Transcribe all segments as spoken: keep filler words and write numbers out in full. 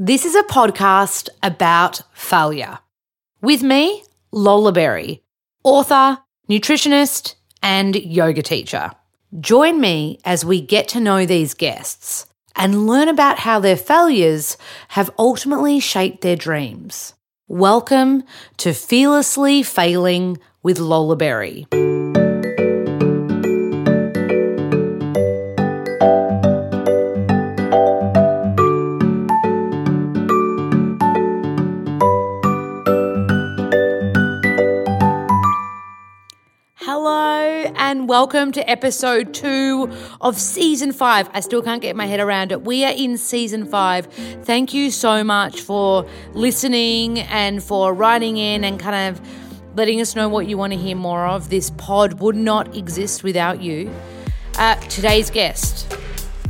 This is a podcast about failure. With me, Lola Berry, author, nutritionist, and yoga teacher. Join me as we get to know these guests and learn about how their failures have ultimately shaped their dreams. Welcome to Fearlessly Failing with Lola Berry. And welcome to episode two of season five. I still can't get my head around it. We are in season five. Thank you so much for listening and for writing in and kind of letting us know what you want to hear more of. This pod would not exist without you. Uh, today's guest,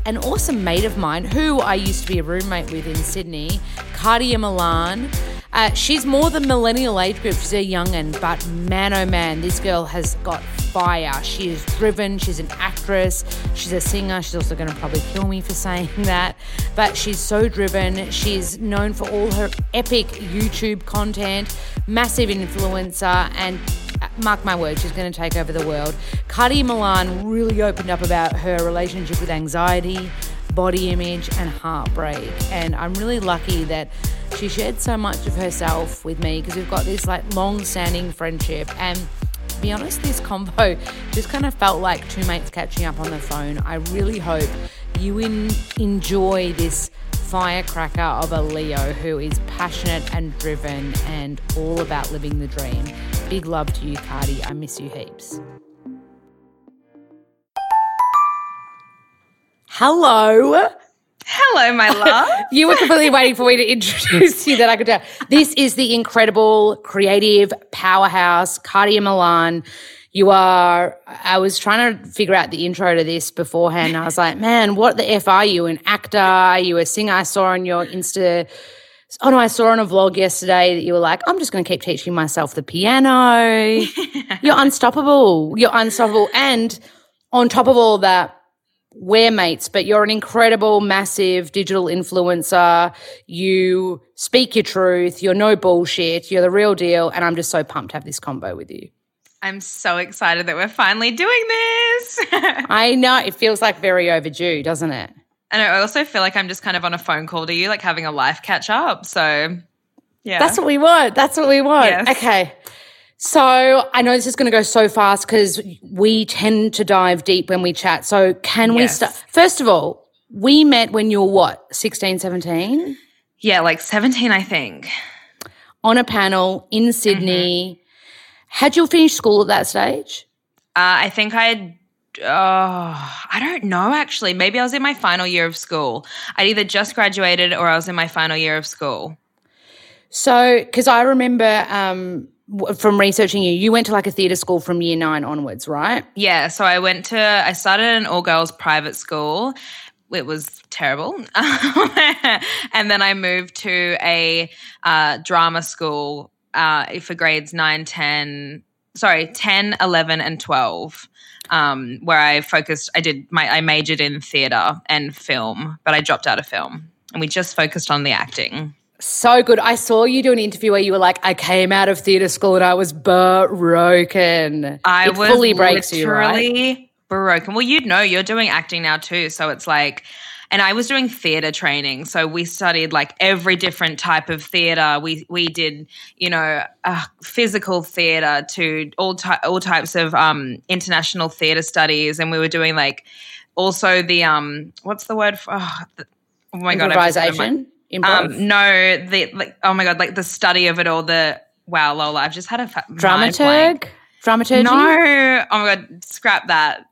an awesome mate of mine who I used to be a roommate with in Sydney, Cartia Mallan. Uh, she's more the millennial age group. She's a young'un, but man, oh man, this girl has got fire. She is driven. She's an actress. She's a singer. She's also going to probably kill me for saying that, but she's so driven. She's known for all her epic YouTube content, massive influencer, and mark my words, she's going to take over the world. Cartia Mallan really opened up about her relationship with anxiety, body image, and heartbreak, and I'm really lucky that she shared so much of herself with me because we've got this like long-standing friendship. And to be honest, this convo just kind of felt like two mates catching up on the phone. I really hope you in- enjoy this firecracker of a Leo who is passionate and driven and all about living the dream. Big love to you, Carti. I miss you heaps. Hello. Hello, my love. You were completely waiting for me to introduce you that I could tell. This is the incredible, creative powerhouse, Cartia Mallan. You are, I was trying to figure out the intro to this beforehand. I was like, man, what the F are you? An actor? Are you a singer? I saw on your Insta, oh, no, I saw on a vlog yesterday that you were like, I'm just going to keep teaching myself the piano. You're unstoppable. You're unstoppable. And on top of all that, we're mates, but you're an incredible, massive digital influencer. You speak your truth. You're no bullshit. You're the real deal, and I'm just so pumped to have this combo with you. I'm so excited that we're finally doing this. I know. It feels like very overdue, doesn't it? And I also feel like I'm just kind of on a phone call to you, like having a life catch-up. So, yeah. That's what we want. That's what we want. Yes. Okay. So I know this is going to go so fast because we tend to dive deep when we chat. So can yes. we start? First of all, we met when you were what, sixteen, seventeen? Yeah, like seventeen, I think. On a panel in Sydney. Mm-hmm. Had you finished school at that stage? Uh, I think I had, oh, I don't know actually. Maybe I was in my final year of school. I'd either just graduated or I was in my final year of school. So because I remember um, – from researching you, you went to like a theatre school from year nine onwards, right? Yeah, so I went to, I started an all-girls private school. It was terrible. And then I moved to a uh, drama school uh, for grades nine, ten, sorry, ten, eleven and twelve um, where I focused, I did my, I majored in theatre and film, but I dropped out of film and we just focused on the acting. So good. I saw you do an interview where you were like, I came out of theatre school and I was broken. I it was fully breaks you, right? Broken. Well, you'd know, you're doing acting now too, so it's like, and I was doing theatre training, so we studied like every different type of theatre. We we did, you know, uh, physical theatre to all ty- all types of um, international theatre studies, and we were doing like also the um, what's the word for? Oh, the, oh my god, improvisation. Um, no, the like, oh my god, like the study of it all. The wow, Lola, I've just had a fa- dramaturg, dramaturgy. No, oh my god, scrap that.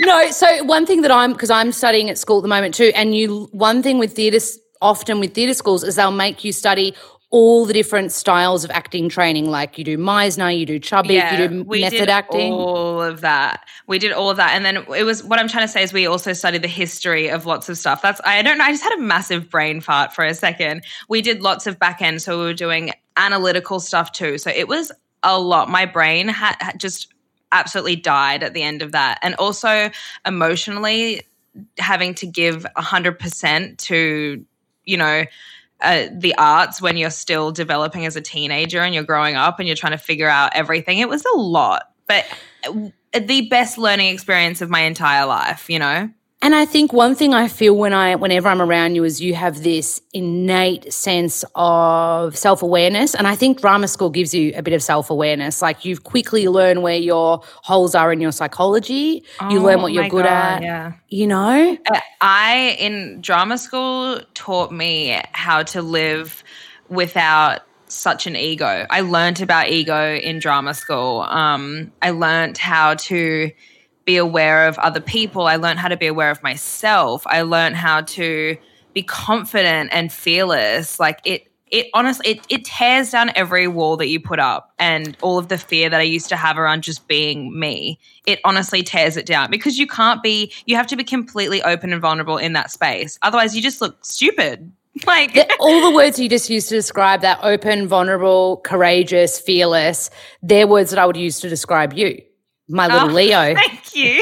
No, so one thing that I'm because I'm studying at school at the moment too, and you one thing with theatre often with theatre schools is they'll make you study all the different styles of acting training, like you do Meisner, you do Chubby, yeah, you do we method did acting. All of that. We did all of that. And then it was what I'm trying to say is we also studied the history of lots of stuff. That's I don't know, I just had a massive brain fart for a second. We did lots of back end, so we were doing analytical stuff too. So it was a lot. My brain had, had just absolutely died at the end of that. And also emotionally having to give one hundred percent to, you know, uh, the arts when you're still developing as a teenager and you're growing up and you're trying to figure out everything. It was a lot, but the best learning experience of my entire life, you know. And I think one thing I feel when I, whenever I'm around you is you have this innate sense of self-awareness, and I think drama school gives you a bit of self-awareness. Like you quickly learn where your holes are in your psychology. Oh, you learn what you're good God, at, yeah. you know. I, in drama school, taught me how to live without such an ego. I learned about ego in drama school. Um, I learned how to be aware of other people. I learned how to be aware of myself. I learned how to be confident and fearless. Like it, it honestly, it, it tears down every wall that you put up, and all of the fear that I used to have around just being me. It honestly tears it down, because you can't be, you have to be completely open and vulnerable in that space. Otherwise you just look stupid. Like the, all the words you just used to describe that open, vulnerable, courageous, fearless, they're words that I would use to describe you. My little oh, Leo. Thank you.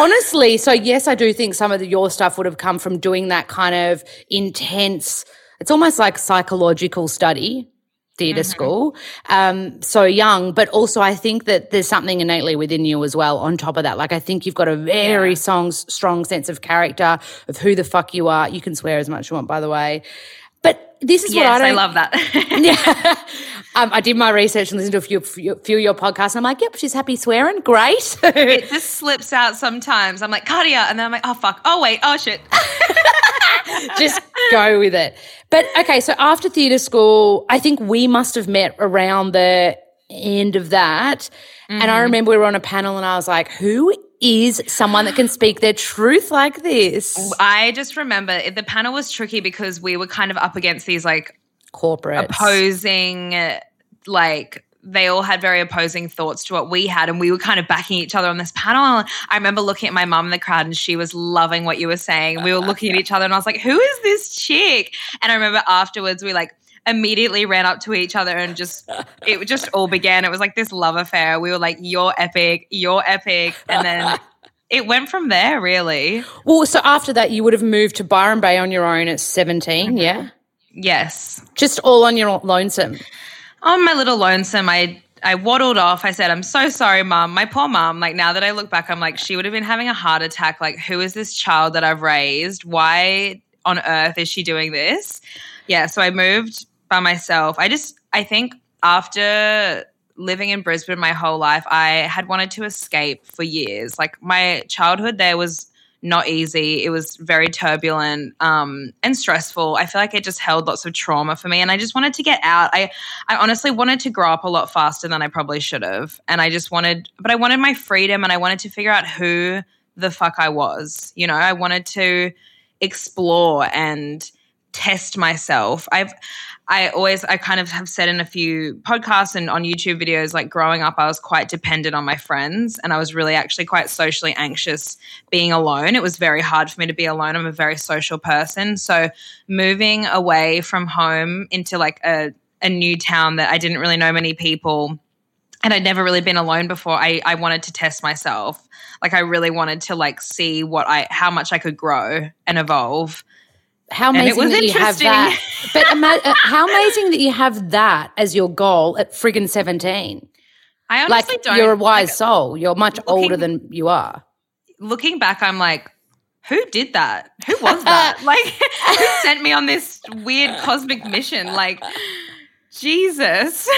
Honestly, so yes, I do think some of the, your stuff would have come from doing that kind of intense, it's almost like psychological study, theatre mm-hmm. school, um, so young. But also I think that there's something innately within you as well on top of that. Like I think you've got a very yeah. strong, strong sense of character, of who the fuck you are. You can swear as much as you want, by the way. But this is yes, what I don't. Yes, I love that. yeah, um, I did my research and listened to a few, few, few of your podcasts. And I'm like, yep, she's happy swearing. Great. It just slips out sometimes. I'm like, Cartia. And then I'm like, oh, fuck. Oh, wait. Oh, shit. Just go with it. But, okay, so after theatre school, I think we must have met around the end of that. Mm. And I remember we were on a panel and I was like, who is is someone that can speak their truth like this? I just remember the panel was tricky because we were kind of up against these like corporate opposing, like they all had very opposing thoughts to what we had, and we were kind of backing each other on this panel. I remember looking at my mum in the crowd and she was loving what you were saying. We were looking at each other and I was like, who is this chick? And I remember afterwards we like immediately ran up to each other and just it just all began. It was like this love affair. We were like, you're epic, you're epic. And then it went from there, really. Well, so after that you would have moved to Byron Bay on your own at seventeen, mm-hmm. yeah? Yes. Just all on your lonesome. On my little lonesome, I I waddled off. I said, I'm so sorry, Mum. My poor mum. Like now that I look back, I'm like, she would have been having a heart attack. Like, who is this child that I've raised? Why on earth is she doing this? Yeah, so I moved by myself. I just, I think after living in Brisbane my whole life, I had wanted to escape for years. Like my childhood there was not easy. It was very turbulent um, and stressful. I feel like it just held lots of trauma for me, and I just wanted to get out. I, I honestly wanted to grow up a lot faster than I probably should have, and I just wanted, but I wanted my freedom, and I wanted to figure out who the fuck I was. You know, I wanted to explore and test myself. I've, I always, I kind of have said in a few podcasts and on YouTube videos, like growing up, I was quite dependent on my friends, and I was really actually quite socially anxious being alone. It was very hard for me to be alone. I'm a very social person. So moving away from home into like a, a new town that I didn't really know many people, and I'd never really been alone before, I, I wanted to test myself. Like I really wanted to like see what I, how much I could grow and evolve. How amazing that you have that. But ima- how amazing that you have that as your goal at friggin' seventeen. I honestly like, don't. You're a wise like, soul. You're much looking, older than you are. Looking back, I'm like, who did that? Who was that? Like, who sent me on this weird cosmic mission? Like, Jesus.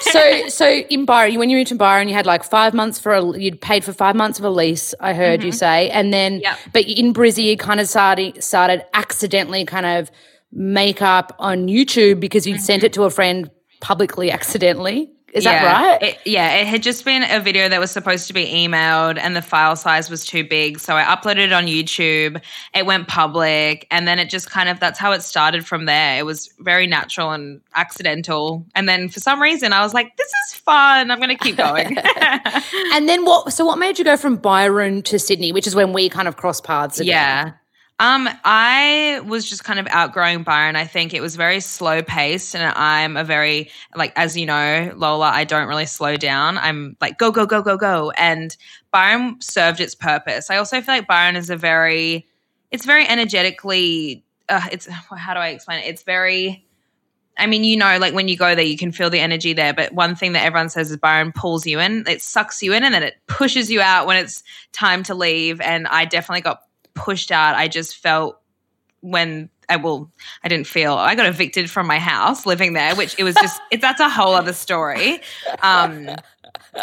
so so in Byron, when you moved to Byron, you had like five months for a – you'd paid for five months of a lease, I heard mm-hmm. you say, and then yep. – but in Brizzy you kind of started, started accidentally kind of makeup on YouTube because you'd mm-hmm. sent it to a friend publicly accidentally. Is yeah. that right? It, yeah, it had just been a video that was supposed to be emailed and the file size was too big, so I uploaded it on YouTube. It went public, and then it just kind of – that's how it started from there. It was very natural and accidental, and then for some reason I was like, this is fun. I'm going to keep going. And then what – so what made you go from Byron to Sydney, which is when we kind of crossed paths again? Yeah. Um, I was just kind of outgrowing Byron. I think it was very slow paced, and I'm a very, like, as you know, Lola, I don't really slow down. I'm like, go, go, go, go, go. And Byron served its purpose. I also feel like Byron is a very, it's very energetically, uh, it's, how do I explain it? It's very, I mean, you know, like when you go there, you can feel the energy there. But one thing that everyone says is Byron pulls you in, it sucks you in, and then it pushes you out when it's time to leave. And I definitely got pushed out. I just felt when I well, I didn't feel I got evicted from my house living there, which it was just it, that's a whole other story. Um,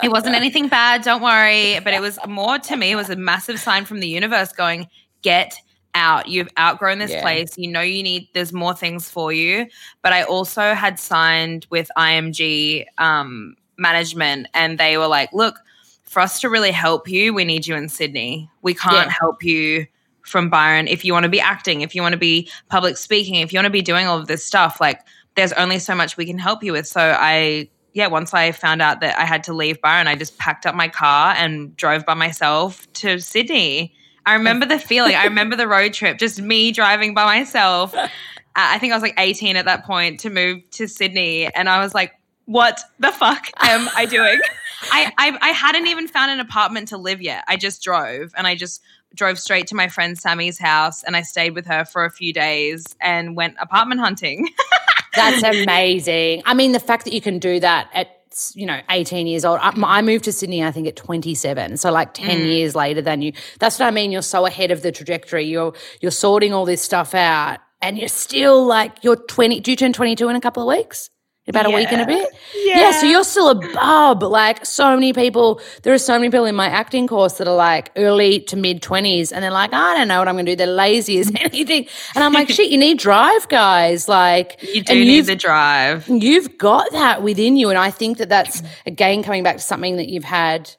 it wasn't anything bad, don't worry. But it was more to me, it was a massive sign from the universe going, get out. You've outgrown this yeah. place. You know you need there's more things for you. But I also had signed with I M G um management, and they were like, look, for us to really help you, we need you in Sydney. We can't yeah. help you from Byron. If you want to be acting, if you want to be public speaking, if you want to be doing all of this stuff, like there's only so much we can help you with. So I, yeah, once I found out that I had to leave Byron, I just packed up my car and drove by myself to Sydney. I remember the feeling. I remember the road trip, just me driving by myself. Uh, I think I was like eighteen at that point to move to Sydney. And I was like, what the fuck am I doing? I, I I hadn't even found an apartment to live yet. I just drove and I just drove straight to my friend Sammy's house, and I stayed with her for a few days and went apartment hunting. That's amazing. I mean, the fact that you can do that at, you know, eighteen years old. I, I moved to Sydney, I think, at twenty-seven, so like ten mm. years later than you. That's what I mean. You're so ahead of the trajectory. You're you're sorting all this stuff out, and you're still like you're twenty. Do you turn twenty-two in a couple of weeks? About yeah. a week and a bit? Yeah. yeah, so you're still a bub. Like so many people, there are so many people in my acting course that are like early to mid-twenties, and they're like, I don't know what I'm going to do. They're lazy as anything. And I'm like, shit, you need drive, guys. Like you do need the drive. You've got that within you, and I think that that's, again, coming back to something that you've had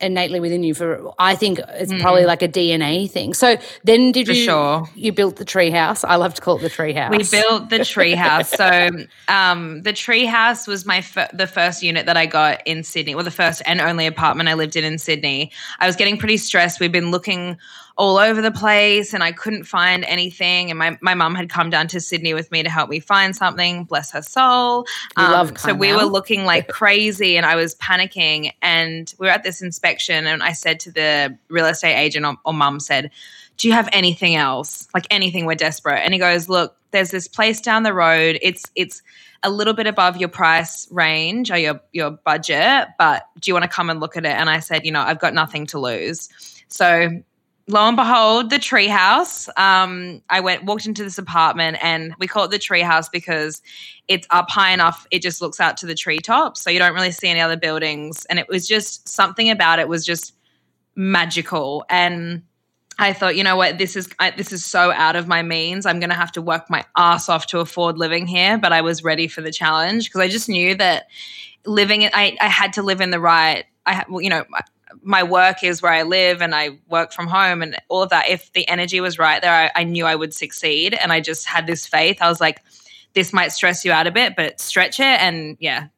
innately within you for, I think it's mm. probably like a D N A thing. So then did for you sure. you built the tree house? I love to call it the tree house. We built the tree house. So um, the tree house was my f- the first unit that I got in Sydney, well, the first and only apartment I lived in in Sydney. I was getting pretty stressed. We'd been looking all over the place and I couldn't find anything, and my my mum had come down to Sydney with me to help me find something, bless her soul. Um, love so we out. were looking like crazy, and I was panicking, and we were at this inspection, and I said to the real estate agent, or, or mum said, do you have anything else, like anything? We're desperate. And he goes, look, there's this place down the road. It's it's a little bit above your price range or your, your budget, but do you want to come and look at it? And I said, you know, I've got nothing to lose. So lo and behold, the treehouse. Um, I went walked into this apartment, and we call it the treehouse because it's up high enough. It just looks out to the treetops, so you don't really see any other buildings. And it was just something about it was just magical. And I thought, you know what, this is I, this is so out of my means. I'm going to have to work my ass off to afford living here. But I was ready for the challenge because I just knew that living it, I I had to live in the right. I you know. My work is where I live, and I work from home and all of that. If the energy was right there, I, I knew I would succeed, and I just had this faith. I was like, this might stress you out a bit, but stretch it. And yeah,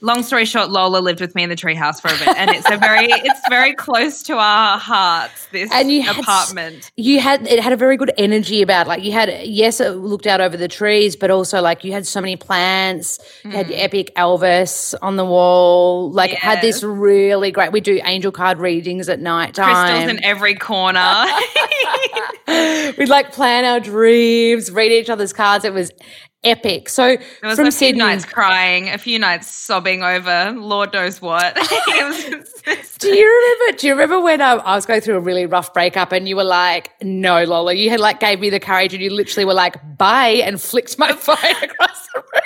long story short, Lola lived with me in the treehouse for a bit, and it's a very it's very close to our hearts, this and you apartment. Had, you had it had a very good energy about, like, you had, yes, it looked out over the trees, but also like you had so many plants. Mm. You had your epic Elvis on the wall. Like yes. It had this really great, we do angel card readings at night time. Crystals in every corner. We'd like plan our dreams, read each other's cards. It was epic. So there was from a few Sydney, nights crying, a few nights sobbing over Lord knows what. do you remember? Do you remember when um, I was going through a really rough breakup, and you were like, "No, Lola," you had like gave me the courage, and you literally were like, "Bye," and flicked my phone across the room.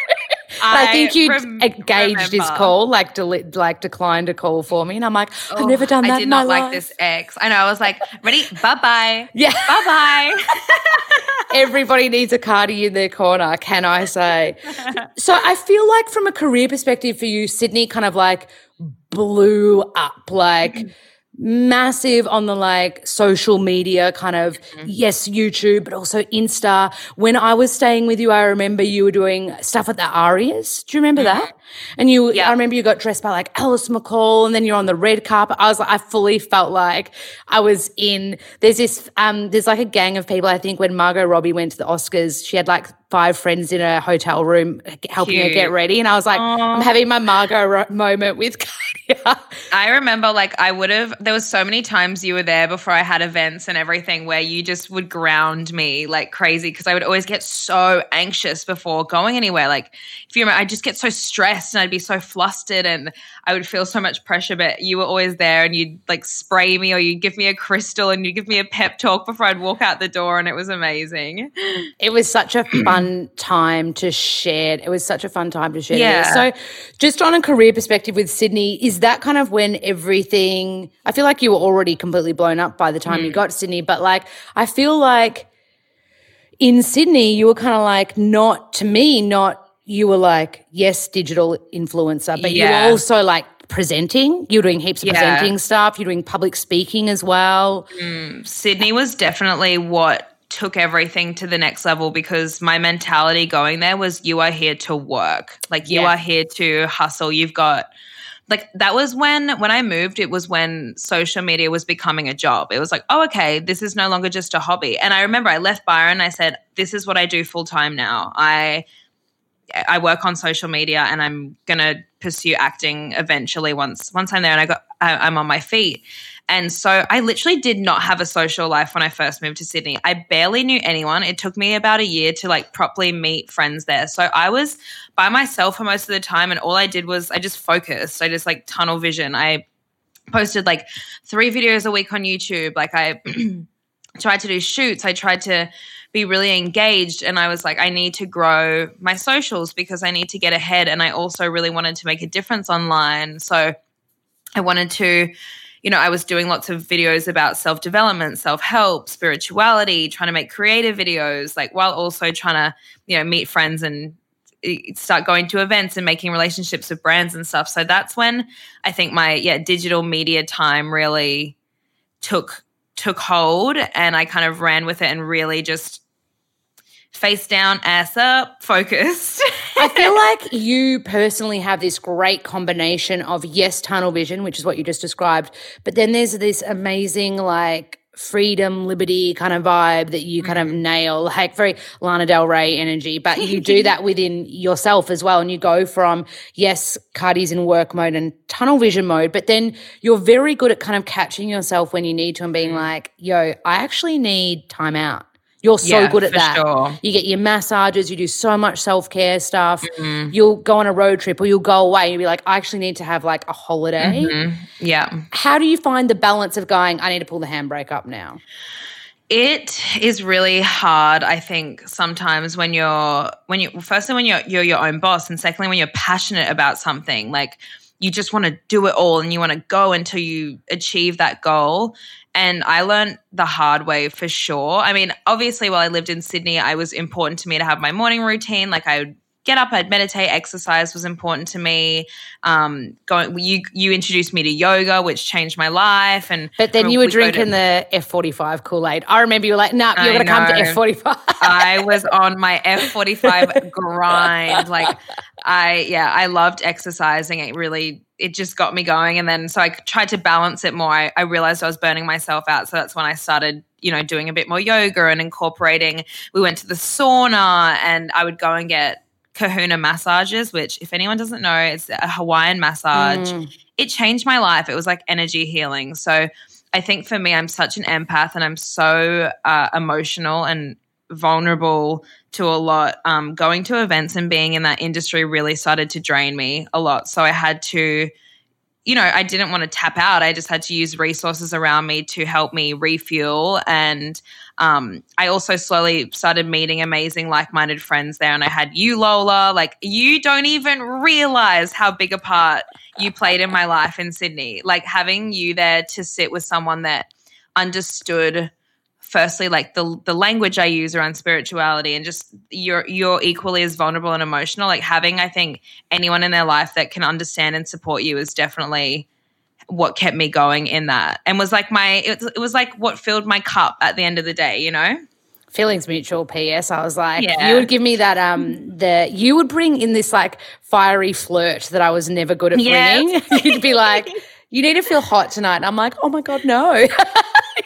I, I think you rem- engaged remember. his call, like deli- like declined a call for me, and I'm like, I've oh, never done that. I did in my not life. Like this ex. I know. I was like, ready, bye bye. Yeah, bye bye. Everybody needs a Cardi in their corner. Can I say? So I feel like from a career perspective for you, Sydney kind of like blew up, like. massive on the like social media kind of, mm-hmm. yes, YouTube, but also Insta. When I was staying with you, I remember you were doing stuff at the Arias. Do you remember mm-hmm. that? And you, yeah. I remember you got dressed by like Alice McCall and then you're on the red carpet. I was like, I fully felt like I was in, there's this, um, there's like a gang of people. I think when Margot Robbie went to the Oscars, she had like five friends in a hotel room helping Cute. her get ready. And I was like, Aww. I'm having my Margot moment with Cartia. I remember like I would have, there was so many times you were there before I had events and everything where you just would ground me like crazy because I would always get so anxious before going anywhere. Like if you remember, I just get so stressed. And I'd be so flustered and I would feel so much pressure, but you were always there and you'd like spray me or you'd give me a crystal and you'd give me a pep talk before I'd walk out the door, and it was amazing. It was such a fun time to share. It was such a fun time to share. Yeah. So just on a career perspective with Sydney, is that kind of when everything – I feel like you were already completely blown up by the time mm. you got to Sydney, but like I feel like in Sydney you were kind of like not – to me, not – you were like, yes, digital influencer, but yeah. you were also like presenting. You were doing heaps of yeah. presenting stuff. You're doing public speaking as well. Mm, Sydney was definitely what took everything to the next level because my mentality going there was you are here to work. Like you yeah. are here to hustle. You've got – like that was when when I moved, it was when social media was becoming a job. It was like, oh, okay, this is no longer just a hobby. And I remember I left Byron. I said, this is what I do full time now. I – I work on social media and I'm going to pursue acting eventually once once I'm there and I got, I, I'm on my feet. And so I literally did not have a social life when I first moved to Sydney. I barely knew anyone. It took me about a year to like properly meet friends there. So I was by myself for most of the time and all I did was I just focused. I just like tunnel vision. I posted like three videos a week on YouTube. Like I tried to do shoots. I tried to be really engaged and I was like, I need to grow my socials because I need to get ahead and I also really wanted to make a difference online. So I wanted to, you know, I was doing lots of videos about self-development, self-help, spirituality, trying to make creative videos like while also trying to, you know, meet friends and start going to events and making relationships with brands and stuff. So that's when I think my, yeah, digital media time really took took hold and I kind of ran with it and really just face down, ass up, focused. I feel like you personally have this great combination of, yes, tunnel vision, which is what you just described, but then there's this amazing like freedom, liberty kind of vibe that you kind of nail, like very Lana Del Rey energy, but you do that within yourself as well and you go from, yes, Carti's in work mode and tunnel vision mode, but then you're very good at kind of catching yourself when you need to and being like, yo, I actually need time out. You're so yeah, good at that. Sure. You get your massages, you do so much self-care stuff. Mm-hmm. You'll go on a road trip or you'll go away and you'll be like, I actually need to have like a holiday. Mm-hmm. Yeah. How do you find the balance of going, I need to pull the handbrake up now? It is really hard, I think, sometimes when you're when you firstly when you're you're your own boss and secondly when you're passionate about something, like you just want to do it all and you want to go until you achieve that goal. And I learned the hard way for sure. I mean, obviously while I lived in Sydney, I was important to me to have my morning routine. Like I would get up, I'd meditate, exercise was important to me. Um, going, you you introduced me to yoga, which changed my life. And But then you were we drinking to, the F forty-five Kool-Aid. I remember you were like, no, nah, you're going to come to F forty-five. I was on my F forty-five grind. Like I, yeah, I loved exercising. It really it just got me going. And then so I tried to balance it more. I, I realized I was burning myself out. So that's when I started, you know, doing a bit more yoga and incorporating. We went to the sauna and I would go and get kahuna massages, which if anyone doesn't know, it's a Hawaiian massage. Mm. It changed my life. It was like energy healing. So I think for me, I'm such an empath and I'm so uh, emotional and vulnerable to a lot. Um, going to events and being in that industry really started to drain me a lot. So I had to, you know, I didn't want to tap out. I just had to use resources around me to help me refuel. And um, I also slowly started meeting amazing like-minded friends there. And I had you, Lola. Like you don't even realize how big a part you played in my life in Sydney. Like having you there to sit with someone that understood firstly, like the the language I use around spirituality and just you're you're equally as vulnerable and emotional. Like having, I think, anyone in their life that can understand and support you is definitely what kept me going in that, and was like my it, it was like what filled my cup at the end of the day, you know. Feelings mutual, P S. I was like, yeah. You would give me that, um, the, you would bring in this like fiery flirt that I was never good at yes. bringing. You'd be like, you need to feel hot tonight. And I'm like, oh my God, no.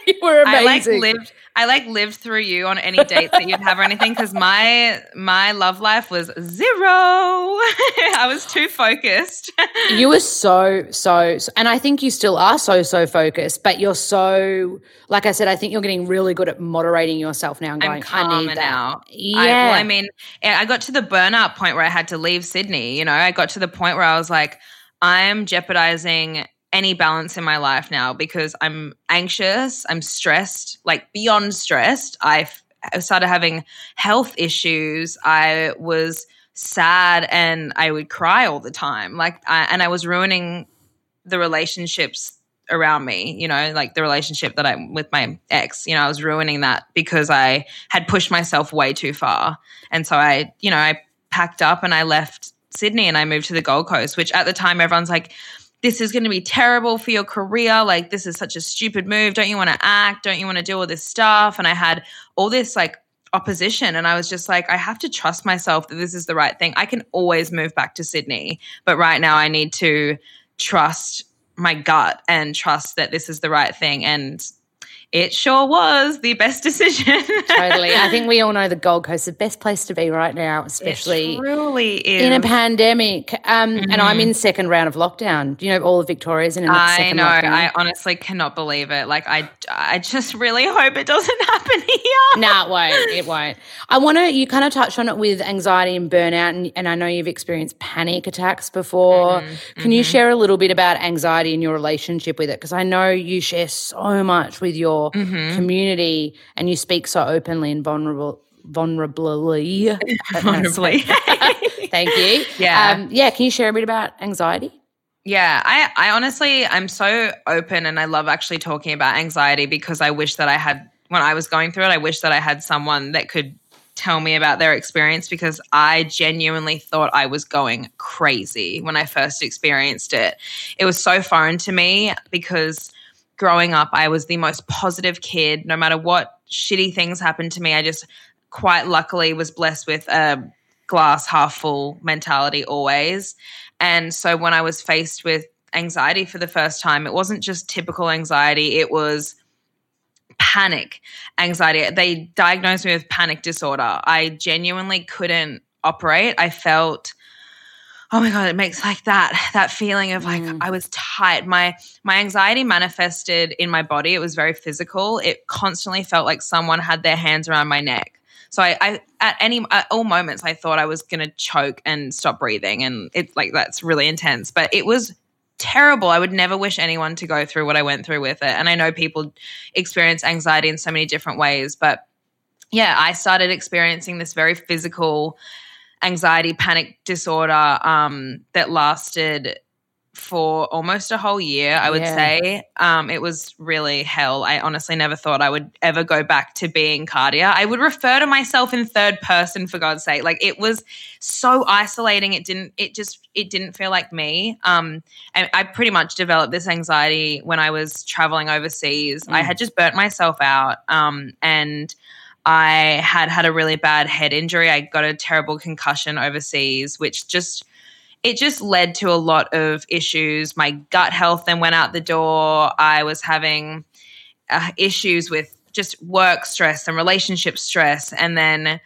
You were amazing. I like lived, I like lived through you on any dates that you'd have or anything, because my, my love life was zero. I was too focused. You were so, so, so, and I think you still are so, so focused, but you're so, like I said, I think you're getting really good at moderating yourself now and going, I'm calmer I need that. Now. Yeah. I, well, I mean, I got to the burnout point where I had to leave Sydney, you know, I got to the point where I was like, I'm jeopardizing any balance in my life now because I'm anxious, I'm stressed, like beyond stressed. I've, I started having health issues. I was sad and I would cry all the time. Like, I, and I was ruining the relationships around me, you know, like the relationship that I'm with my ex, you know, I was ruining that because I had pushed myself way too far. And so I, you know, I packed up and I left Sydney and I moved to the Gold Coast, which at the time everyone's like, this is going to be terrible for your career. Like, this is such a stupid move. Don't you want to act? Don't you want to do all this stuff? And I had all this like opposition, and I was just like, I have to trust myself that this is the right thing. I can always move back to Sydney, but right now I need to trust my gut and trust that this is the right thing. And it sure was the best decision. Totally. I think we all know the Gold Coast is the best place to be right now, especially really in a pandemic. Um, mm-hmm. And I'm in second round of lockdown. You know, all of Victoria's in a second know, lockdown. I know. I honestly cannot believe it. Like, I, I just really hope it doesn't happen here. No, nah, it won't. It won't. I want to – you kind of touched on it with anxiety and burnout, and, and I know you've experienced panic attacks before. Mm-hmm. Can mm-hmm. you share a little bit about anxiety and your relationship with it? Because I know you share so much with your Mm-hmm. community, and you speak so openly and vulnerable, vulnerably. vulnerably. Thank you. Yeah. Um, yeah. Can you share a bit about anxiety? Yeah. I, I honestly, I'm so open, and I love actually talking about anxiety because I wish that I had, when I was going through it, I wish that I had someone that could tell me about their experience, because I genuinely thought I was going crazy when I first experienced it. It was so foreign to me because growing up, I was the most positive kid. No matter what shitty things happened to me, I just quite luckily was blessed with a glass half full mentality always. And so when I was faced with anxiety for the first time, it wasn't just typical anxiety, it was panic anxiety. They diagnosed me with panic disorder. I genuinely couldn't operate. I felt oh my God, it makes like that, that feeling of like mm. I was tight. My my anxiety manifested in my body. It was very physical. It constantly felt like someone had their hands around my neck. So I, I at any at all moments I thought I was going to choke and stop breathing, and it's like that's really intense. But it was terrible. I would never wish anyone to go through what I went through with it. And I know people experience anxiety in so many different ways. But, yeah, I started experiencing this very physical anxiety, panic disorder um, that lasted for almost a whole year, I would yeah. say. Um, it was really hell. I honestly never thought I would ever go back to being Cartia. I would refer to myself in third person, for God's sake. Like, it was so isolating. It didn't, it just, it didn't feel like me. Um, and I pretty much developed this anxiety when I was traveling overseas. Mm. I had just burnt myself out um, and I had had a really bad head injury. I got a terrible concussion overseas, which just it just led to a lot of issues. My gut health then went out the door. I was having uh, issues with just work stress and relationship stress, and then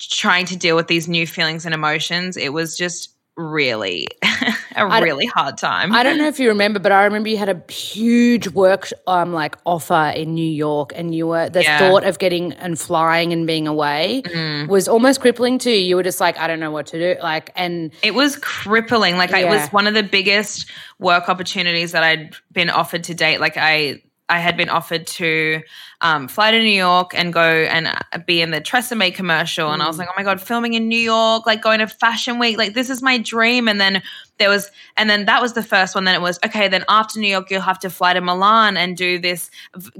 trying to deal with these new feelings and emotions. It was just really a really hard time. I don't know if you remember, but I remember you had a huge work um like offer in New York, and you were the yeah. thought of getting and flying and being away mm. was almost crippling to you. You were just like, I don't know what to do. Like, and it was crippling. Like yeah. It was one of the biggest work opportunities that I'd been offered to date. Like I I had been offered to um, fly to New York and go and be in the Tresemme commercial. And I was like, oh my God, filming in New York, like going to Fashion Week, like this is my dream. And then there was, and then that was the first one. Then it was, okay, then after New York, you'll have to fly to Milan and do this,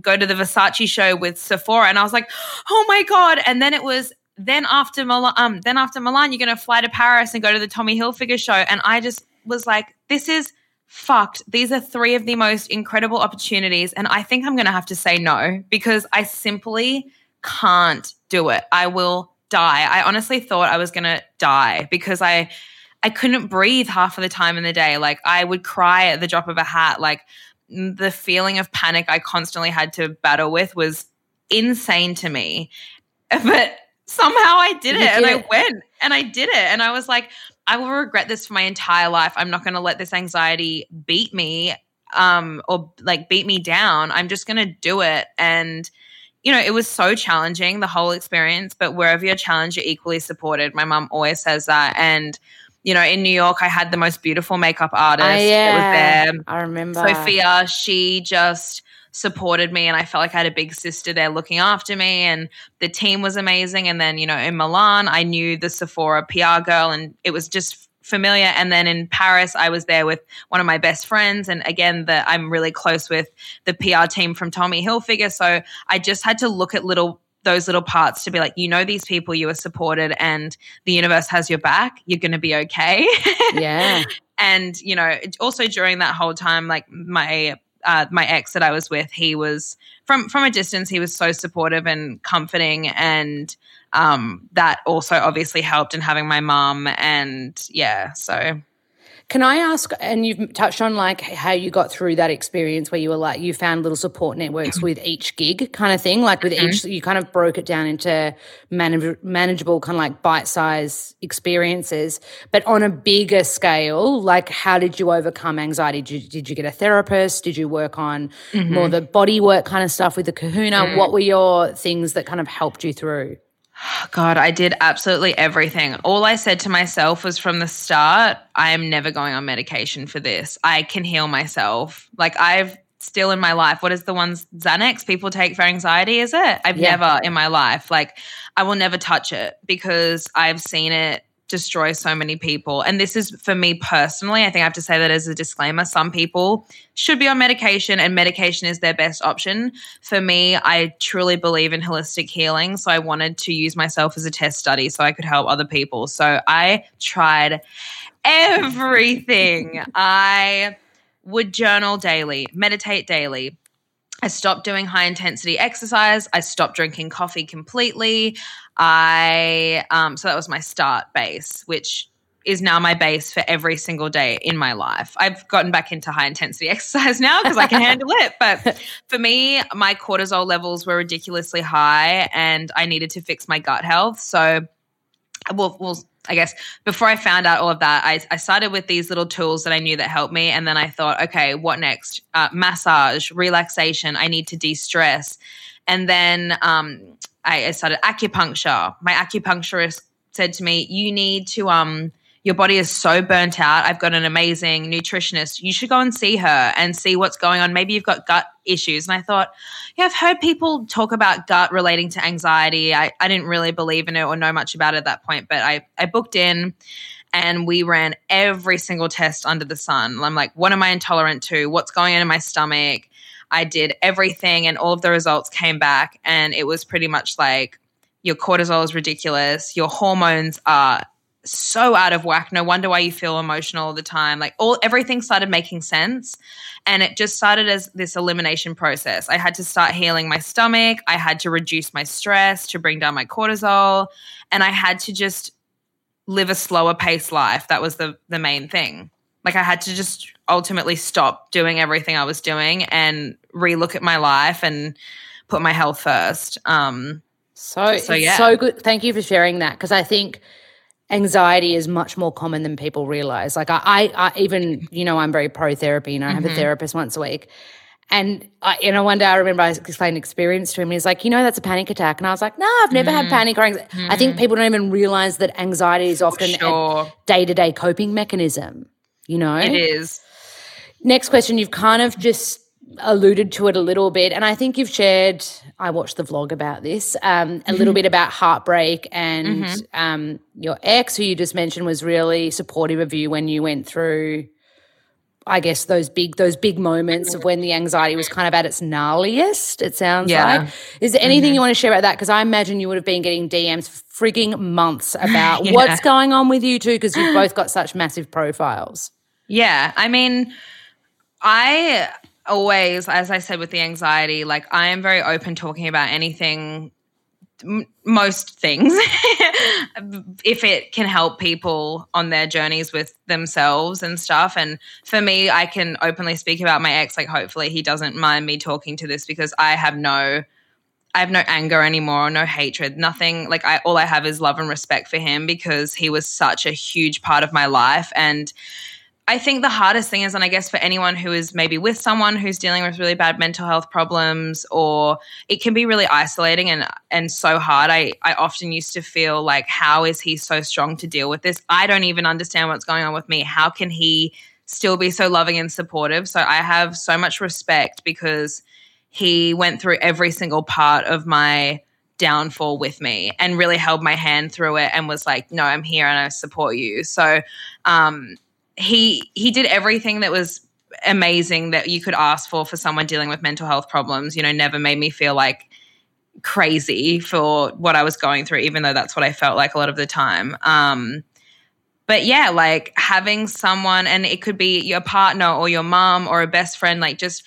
go to the Versace show with Sephora. And I was like, oh my God. And then it was, then after Milan, um, then after Milan, you're going to fly to Paris and go to the Tommy Hilfiger show. And I just was like, this is fucked. These are three of the most incredible opportunities, and I think I'm going to have to say no because I simply can't do it. I will die. I honestly thought I was going to die because I I couldn't breathe half of the time in the day. Like, I would cry at the drop of a hat. Like, the feeling of panic I constantly had to battle with was insane to me. But somehow I did it did and it. I went and I did it. And I was like, I will regret this for my entire life. I'm not going to let this anxiety beat me um, or like beat me down. I'm just going to do it. And, you know, it was so challenging, the whole experience, but wherever you're challenged, you're equally supported. My mum always says that. And, you know, in New York, I had the most beautiful makeup artist oh, yeah. that was there. I remember. Sophia, she just supported me, and I felt like I had a big sister there looking after me, and the team was amazing. And then, you know, in Milan, I knew the Sephora P R girl, and it was just familiar. And then in Paris, I was there with one of my best friends. And again, the, I'm really close with the P R team from Tommy Hilfiger. So I just had to look at little those little parts to be like, you know, these people, you are supported and the universe has your back. You're going to be okay. Yeah. And, you know, also during that whole time, like my, uh, my ex that I was with, he was from, from a distance, he was so supportive and comforting. And, um, that also obviously helped in having my mom. And yeah, so. Can I ask, and you've touched on like how you got through that experience where you were like, you found little support networks with each gig kind of thing, like with mm-hmm. each, you kind of broke it down into manage, manageable kind of like bite-sized experiences. But on a bigger scale, like how did you overcome anxiety? Did you, did you get a therapist? Did you work on mm-hmm. more the body work kind of stuff with the kahuna? Mm. What were your things that kind of helped you through? God, I did absolutely everything. All I said to myself was from the start, I am never going on medication for this. I can heal myself. Like I've still in my life, what is the ones Xanax people take for anxiety, is it? I've yeah. never in my life. Like I will never touch it because I've seen it destroy so many people. And this is for me personally, I think I have to say that as a disclaimer, some people should be on medication and medication is their best option. For me, I truly believe in holistic healing, so I wanted to use myself as a test study so I could help other people. So I tried everything. I would journal daily, meditate daily. I stopped doing high-intensity exercise. I stopped drinking coffee completely. I um, so that was my start base, which is now my base for every single day in my life. I've gotten back into high-intensity exercise now because I can handle it. But for me, my cortisol levels were ridiculously high and I needed to fix my gut health. So well, well I guess before I found out all of that, I, I started with these little tools that I knew that helped me, and then I thought, okay, what next? Uh, massage, relaxation, I need to de-stress. And then um, I, I started acupuncture. My acupuncturist said to me, you need to um, – your body is so burnt out. I've got an amazing nutritionist. You should go and see her and see what's going on. Maybe you've got gut issues. And I thought, yeah, I've heard people talk about gut relating to anxiety. I, I didn't really believe in it or know much about it at that point, but I, I booked in and we ran every single test under the sun. I'm like, what am I intolerant to? What's going on in my stomach? I did everything and all of the results came back and it was pretty much like your cortisol is ridiculous. Your hormones are so out of whack. No wonder why you feel emotional all the time. Like all everything started making sense and it just started as this elimination process. I had to start healing my stomach. I had to reduce my stress to bring down my cortisol and I had to just live a slower paced life. That was the the main thing. Like I had to just ultimately stop doing everything I was doing and relook at my life and put my health first. Um, so, so, yeah. So good. Thank you for sharing that because I think anxiety is much more common than people realize. Like I, I, I even, you know, I'm very pro therapy and I have mm-hmm. a therapist once a week. And I, you know, one day I remember I explained an experience to him and he's like, you know, that's a panic attack. And I was like, no, I've never mm. had panic or anxiety. Mm. I think people don't even realize that anxiety is often sure. a day-to-day coping mechanism. You know? It is. Next question, you've kind of just alluded to it a little bit and I think you've shared, I watched the vlog about this, um, mm-hmm. a little bit about heartbreak and mm-hmm. um, your ex who you just mentioned was really supportive of you when you went through, I guess, those big those big moments of when the anxiety was kind of at its gnarliest, it sounds yeah. like. Is there anything mm-hmm. you want to share about that? Because I imagine you would have been getting D Ms for frigging months about yeah. what's going on with you two because you've both got such massive profiles. Yeah, I mean, I always, as I said with the anxiety, like I am very open talking about anything, m- most things, if it can help people on their journeys with themselves and stuff. And for me, I can openly speak about my ex. Like hopefully he doesn't mind me talking to this because I have no I have no anger anymore, no hatred, nothing. Like I, all I have is love and respect for him because he was such a huge part of my life. And I think the hardest thing is, and I guess for anyone who is maybe with someone who's dealing with really bad mental health problems, or it can be really isolating and and so hard. I, I often used to feel like, how is he so strong to deal with this? I don't even understand what's going on with me. How can he still be so loving and supportive? So I have so much respect because he went through every single part of my downfall with me and really held my hand through it and was like, no, I'm here and I support you. So um, he he did everything that was amazing that you could ask for for someone dealing with mental health problems, you know, never made me feel like crazy for what I was going through, even though that's what I felt like a lot of the time. Um But yeah, like having someone, and it could be your partner or your mom or a best friend, like just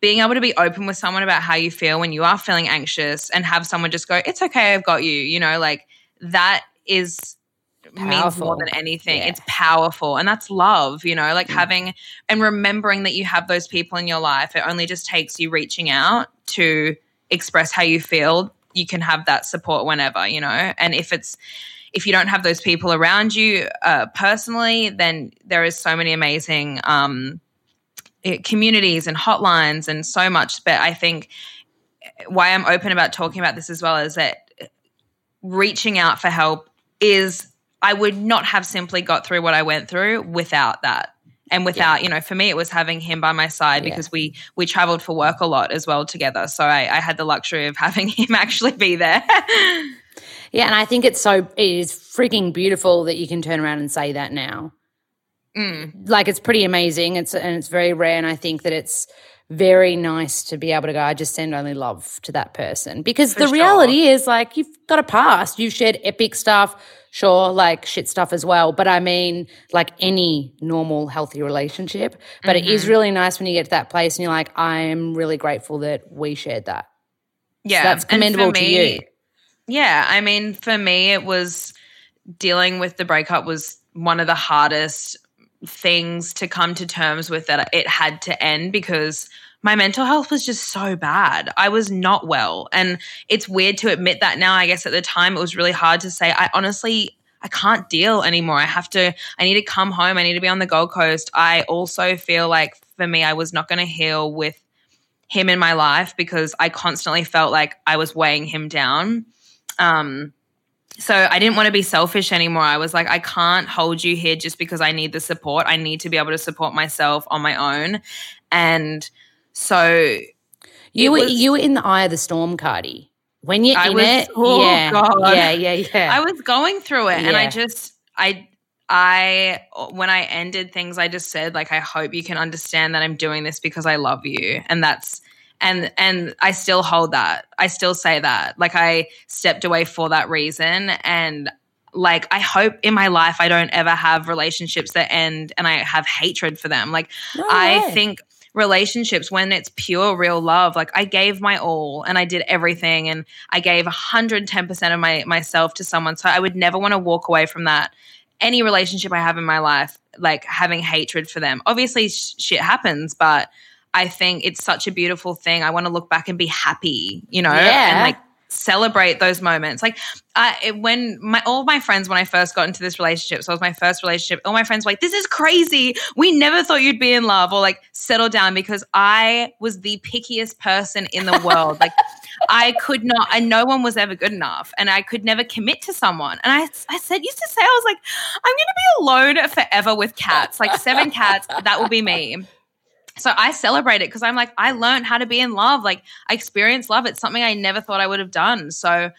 being able to be open with someone about how you feel when you are feeling anxious and have someone just go, it's okay, I've got you, you know, like that is powerful. Means more than anything. Yeah. It's powerful. And that's love, you know, like mm. having and remembering that you have those people in your life. It only just takes you reaching out to express how you feel. You can have that support whenever, you know, and if it's, if you don't have those people around you uh, personally, then there is so many amazing, um, communities and hotlines and so much. But I think why I'm open about talking about this as well is that reaching out for help is, I would not have simply got through what I went through without that. And without, yeah. you know, for me it was having him by my side because yeah. we we traveled for work a lot as well together. So I, I had the luxury of having him actually be there. Yeah, and I think it's so, it is freaking beautiful that you can turn around and say that now. Mm. Like it's pretty amazing. It's and it's very rare, and I think that it's very nice to be able to go, I just send only love to that person, because For the sure. reality is like you've got a past. You've shared epic stuff, sure, like shit stuff as well, but I mean like any normal healthy relationship. But mm-hmm. it is really nice when you get to that place and you're like, I'm really grateful that we shared that. Yeah. So that's commendable me, to you. Yeah. I mean, for me it was dealing with the breakup was one of the hardest things to come to terms with, that it had to end because my mental health was just so bad. I was not well, and it's weird to admit that now. I guess at the time it was really hard to say, I honestly I can't deal anymore. I have to I need to come home. I need to be on the Gold Coast. I also feel like for me I was not going to heal with him in my life because I constantly felt like I was weighing him down. Um So I didn't want to be selfish anymore. I was like, I can't hold you here just because I need the support. I need to be able to support myself on my own. And so you were was, you were in the eye of the storm, Cardi. When you're I in was, it, oh yeah, God. yeah, yeah, yeah. I was going through it, yeah. and I just, I, I, when I ended things, I just said like, I hope you can understand that I'm doing this because I love you, and that's. And and I still hold that. I still say that. Like I stepped away for that reason, and like I hope in my life I don't ever have relationships that end and I have hatred for them. Like no I think relationships, when it's pure real love, like I gave my all and I did everything and I gave one hundred ten percent of my myself to someone. So I would never want to walk away from that. Any relationship I have in my life, like having hatred for them. Obviously sh- shit happens, but I think it's such a beautiful thing. I want to look back and be happy, you know, yeah. and like celebrate those moments. Like I, it, when my all my friends, when I first got into this relationship, so it was my first relationship, all my friends were like, this is crazy. We never thought you'd be in love or like settle down, because I was the pickiest person in the world. Like I could not, and no one was ever good enough, and I could never commit to someone. And I, I said, used to say, I was like, I'm going to be alone forever with cats, like seven cats. That will be me. So I celebrate it because I'm like, I learned how to be in love. Like I experienced love. It's something I never thought I would have done. So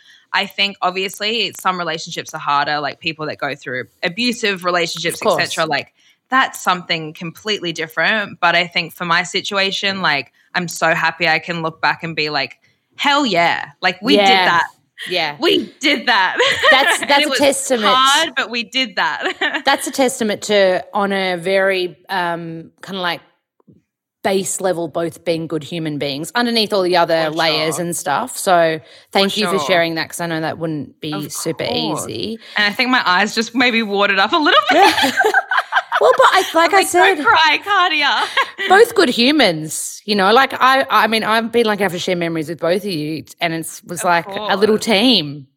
I think obviously some relationships are harder, like people that go through abusive relationships, et cetera. Like that's something completely different. But I think for my situation, like I'm so happy I can look back and be like, hell yeah. Like we yeah. did that. Yeah. We did that. That's that's a testament. It was hard, but we did that. That's a testament to, on a very um, kind of like base level both being good human beings underneath all the other for layers sure. and stuff. So thank for you sure. for sharing that, because I know that wouldn't be of super course. Easy. And I think my eyes just maybe watered up a little bit. Yeah. Well, but I, like, like I said, don't cry, Cartia. Both good humans, you know. Like I, I mean, I've been like I have to share memories with both of you, and it was of like course. A little team.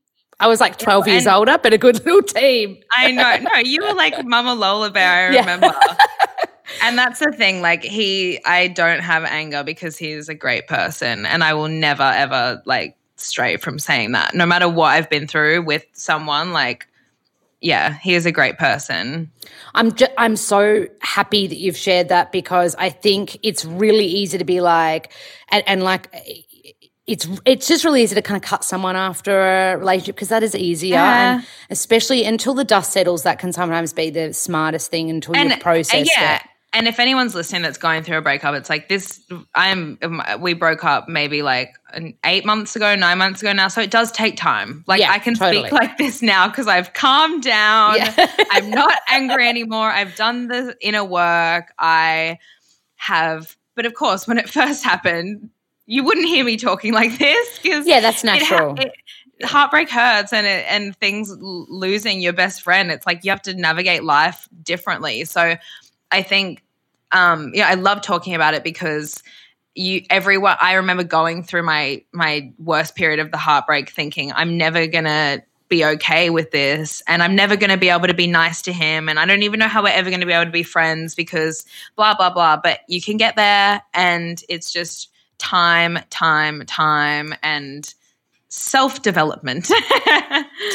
I was like twelve yeah, years older, but a good little team. I know. No, you were like Mama Lola Berry, I yeah. remember. And that's the thing. Like he, I don't have anger because he is a great person, and I will never ever like stray from saying that, no matter what I've been through with someone. Like. Yeah, he is a great person. I'm ju- I'm so happy that you've shared that, because I think it's really easy to be like, and, and like it's it's just really easy to kind of cut someone after a relationship, because that is easier, yeah. and especially until the dust settles. That can sometimes be the smartest thing until you process yeah. it. And if anyone's listening that's going through a breakup, it's like this. I'm. We broke up maybe like eight months ago, nine months ago now. So it does take time. Like yeah, I can totally. Speak like this now because I've calmed down. Yeah. I'm not angry anymore. I've done the inner work. I have. But of course, when it first happened, you wouldn't hear me talking like this. Cause yeah, that's natural. It, it, heartbreak hurts, and it, and things losing your best friend. It's like you have to navigate life differently. So. I think, um, yeah, I love talking about it because you, everyone, I remember going through my, my worst period of the heartbreak thinking I'm never going to be okay with this, and I'm never going to be able to be nice to him, and I don't even know how we're ever going to be able to be friends because blah, blah, blah. But you can get there, and it's just time, time, time, and self-development.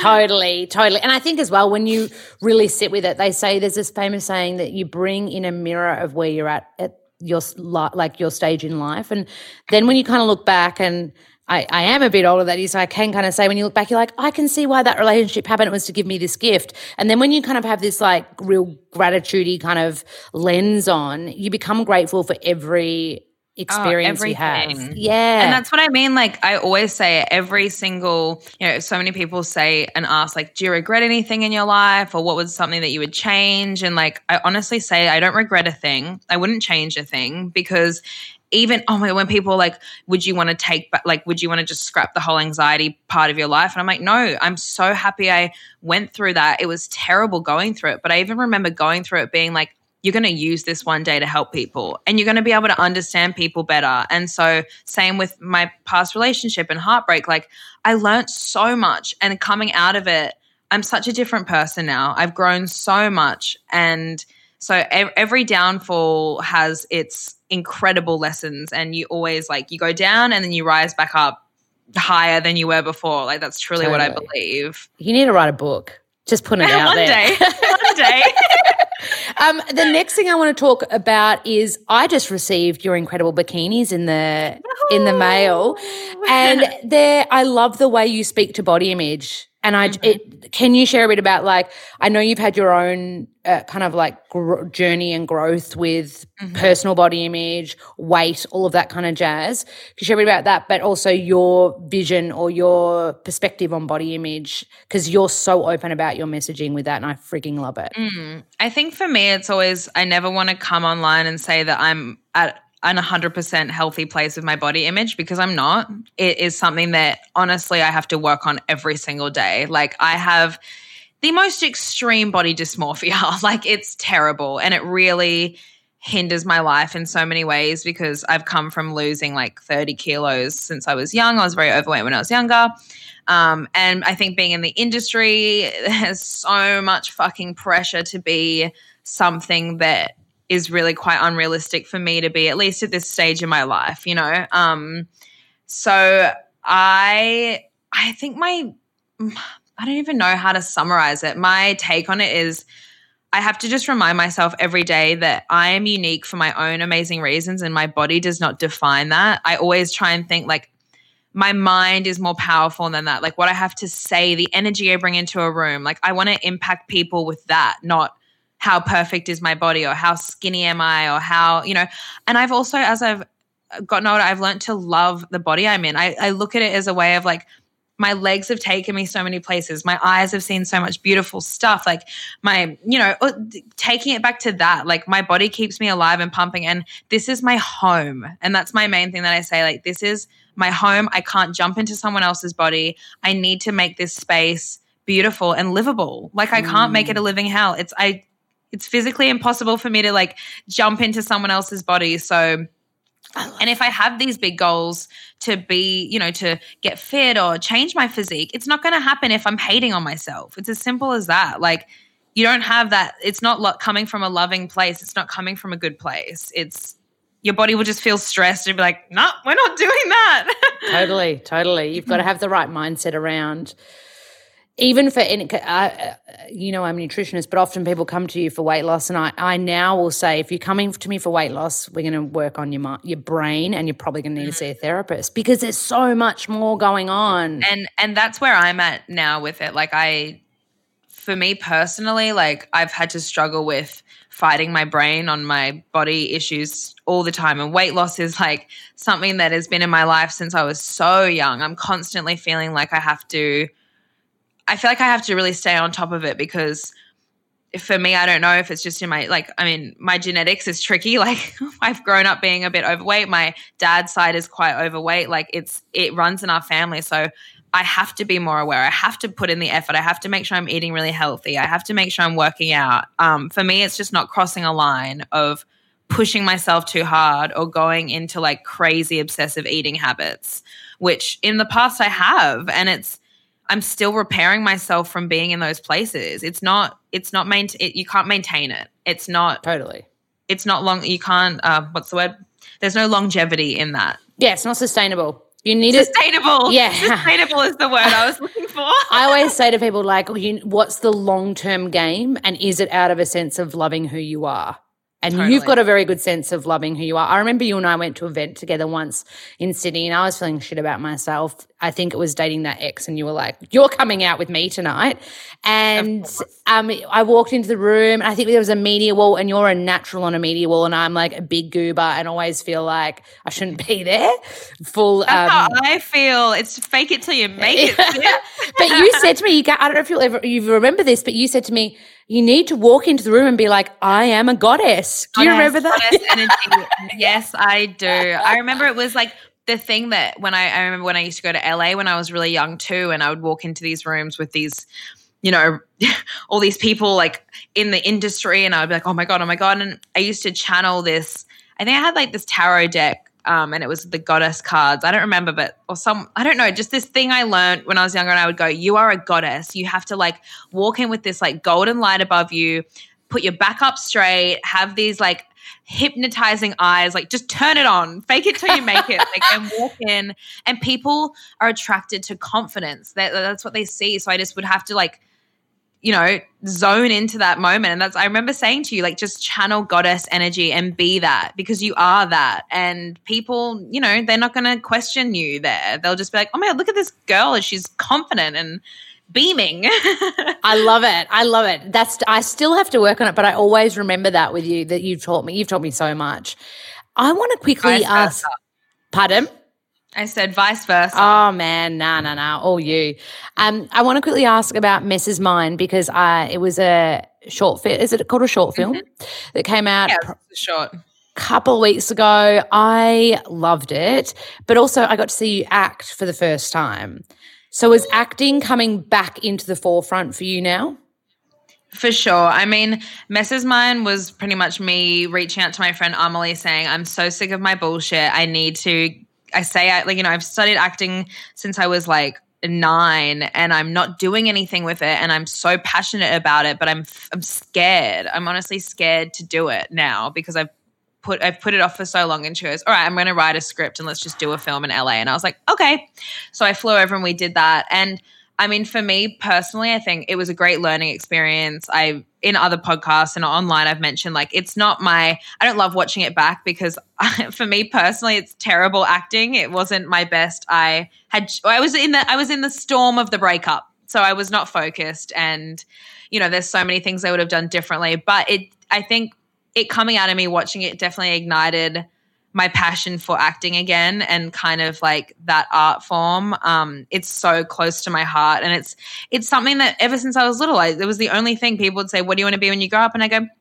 Totally, totally. And I think as well, when you really sit with it, they say there's this famous saying that you bring in a mirror of where you're at at your like your stage in life. And then when you kind of look back, and I, I am a bit older than you, so I can kind of say when you look back, you're like, I can see why that relationship happened. It was to give me this gift. And then when you kind of have this like real gratitude-y kind of lens on, you become grateful for every experience oh, you have. Yeah. And that's what I mean. Like I always say every single, you know, so many people say and ask like, do you regret anything in your life, or what was something that you would change? And like I honestly say I don't regret a thing. I wouldn't change a thing, because even, oh my, when people are like, would you want to take back, like, would you want to just scrap the whole anxiety part of your life? And I'm like, no, I'm so happy I went through that. It was terrible going through it. But I even remember going through it being like, you're going to use this one day to help people, and you're going to be able to understand people better. And so same with my past relationship and heartbreak, like I learned so much, and coming out of it, I'm such a different person now. I've grown so much. And so every downfall has its incredible lessons, and you always like you go down and then you rise back up higher than you were before. Like that's truly totally. What I believe. You need to write a book. Just putting it yeah, out one there. Day, one day. Um, the next thing I want to talk about is I just received your incredible bikinis in the oh. in the mail, and there I love the way you speak to body image. And I mm-hmm. it, can you share a bit about like I know you've had your own uh, kind of like gr- journey and growth with mm-hmm. personal body image, weight, all of that kind of jazz. Can you share a bit about that, but also your vision or your perspective on body image, because you're so open about your messaging with that, and I freaking love it. Mm. I think for me it's always I never want to come online and say that I'm at an one hundred percent healthy place with my body image, because I'm not. It is something that honestly I have to work on every single day. Like I have the most extreme body dysmorphia. Like it's terrible, and it really hinders my life in so many ways, because I've come from losing like thirty kilos since I was young. I was very overweight when I was younger. Um, and I think being in the industry, there's so much fucking pressure to be something that is really quite unrealistic for me to be, at least at this stage in my life, you know. Um, so I I think my – I don't even know how to summarize it. My take on it is I have to just remind myself every day that I am unique for my own amazing reasons, and my body does not define that. I always try and think like my mind is more powerful than that, like what I have to say, the energy I bring into a room. Like I want to impact people with that, not – how perfect is my body, or how skinny am I, or how, you know. And I've also, as I've gotten older, I've learned to love the body I'm in. I, I look at it as a way of like, my legs have taken me so many places. My eyes have seen so much beautiful stuff. Like my, you know, taking it back to that, like my body keeps me alive and pumping, and this is my home. And that's my main thing that I say, like, this is my home. I can't jump into someone else's body. I need to make this space beautiful and livable. Like I can't mm. make it a living hell. It's, I, it's physically impossible for me to like jump into someone else's body. So And if I have these big goals to be, you know, to get fit or change my physique, it's not going to happen if I'm hating on myself. It's as simple as that. Like you don't have that. It's not lo- coming from a loving place. It's not coming from a good place. It's your body will just feel stressed and be like, no, nah, we're not doing that. Totally, totally. You've got to have the right mindset around even for any, uh, you know, I'm a nutritionist, but often people come to you for weight loss, and I, I now will say, if you're coming to me for weight loss, we're going to work on your your brain, and you're probably going to need to see a therapist because there's so much more going on. And and that's where I'm at now with it. Like I, for me personally, like I've had to struggle with fighting my brain on my body issues all the time, and weight loss is like something that has been in my life since I was so young. I'm constantly feeling like I have to. I feel like I have to really stay on top of it because for me, I don't know if it's just in my, like, I mean, my genetics is tricky. Like I've grown up being a bit overweight. My dad's side is quite overweight. Like it's, it runs in our family. So I have to be more aware. I have to put in the effort. I have to make sure I'm eating really healthy. I have to make sure I'm working out. Um, for me, it's just not crossing a line of pushing myself too hard or going into like crazy obsessive eating habits, which in the past I have. And it's, I'm still repairing myself from being in those places. It's not, it's not, main, it, you can't maintain it. It's not. Totally. It's not long, you can't, uh, what's the word? There's no longevity in that. Yeah, it's not sustainable. You need it. Sustainable. Yeah. Sustainable is the word I was looking for. I always say to people like, what's the long-term game, and is it out of a sense of loving who you are? And totally. You've got a very good sense of loving who you are. I remember you and I went to an event together once in Sydney, and I was feeling shit about myself. I think it was dating that ex, and you were like, you're coming out with me tonight. And um, I walked into the room, and I think there was a media wall, and you're a natural on a media wall, and I'm like a big goober and always feel like I shouldn't be there. Full. That's um, how I feel. It's fake it till you make it. But you said to me, you go, I don't know if you'll ever you remember this, but you said to me, you need to walk into the room and be like, I am a goddess. Do you goddess, remember that? Yes, I do. I remember it was like the thing that when I, I remember when I used to go to L A when I was really young too, and I would walk into these rooms with these, you know, all these people like in the industry, and I would be like, oh my God, oh my God. And I used to channel this, I think I had like this tarot deck. Um, and it was the goddess cards. I don't remember, but or some, I don't know, just this thing I learned when I was younger, and I would go, you are a goddess. You have to like walk in with this like golden light above you, put your back up straight, have these like hypnotizing eyes, like just turn it on, fake it till you make it, like, and walk in. And people are attracted to confidence. That, that's what they see. So I just would have to like, you know, zone into that moment. And that's, I remember saying to you, like, just channel goddess energy and be that, because you are that. And people, you know, they're not going to question you there. They'll just be like, oh my God, look at this girl. And she's confident and beaming. I love it. I love it. That's, I still have to work on it, but I always remember that with you, that you've taught me, you've taught me so much. I want to quickly ask, pardon? I said vice versa. Oh, man, nah, nah, nah, all you. Um, I want to quickly ask about Mess's Mind, because I, it was a short film. Is it called a short film? Mm-hmm. That came out yeah, a short. Couple of weeks ago. I loved it, but also I got to see you act for the first time. So is acting coming back into the forefront for you now? For sure. I mean, Mess's Mind was pretty much me reaching out to my friend Amelie saying, I'm so sick of my bullshit. I need to – I say, I, like, you know, I've studied acting since I was like nine, and I'm not doing anything with it, and I'm so passionate about it, but I'm I'm scared. I'm honestly scared to do it now because I've put I've put it off for so long. And she goes, all right, I'm going to write a script and let's just do a film in L A. And I was like, okay. So I flew over and we did that. And I mean, for me personally, I think it was a great learning experience. I in other podcasts and online, I've mentioned like it's not my – I don't love watching it back because I, for me personally, it's terrible acting. It wasn't my best. I had I was in the I was in the storm of the breakup, so I was not focused. And you know, there's so many things I would have done differently. But it I think it coming out of me watching it definitely ignited my passion for acting again and kind of like that art form. Um, it's so close to my heart, and it's it's something that ever since I was little, I, it was the only thing people would say, what do you want to be when you grow up? And I go, I want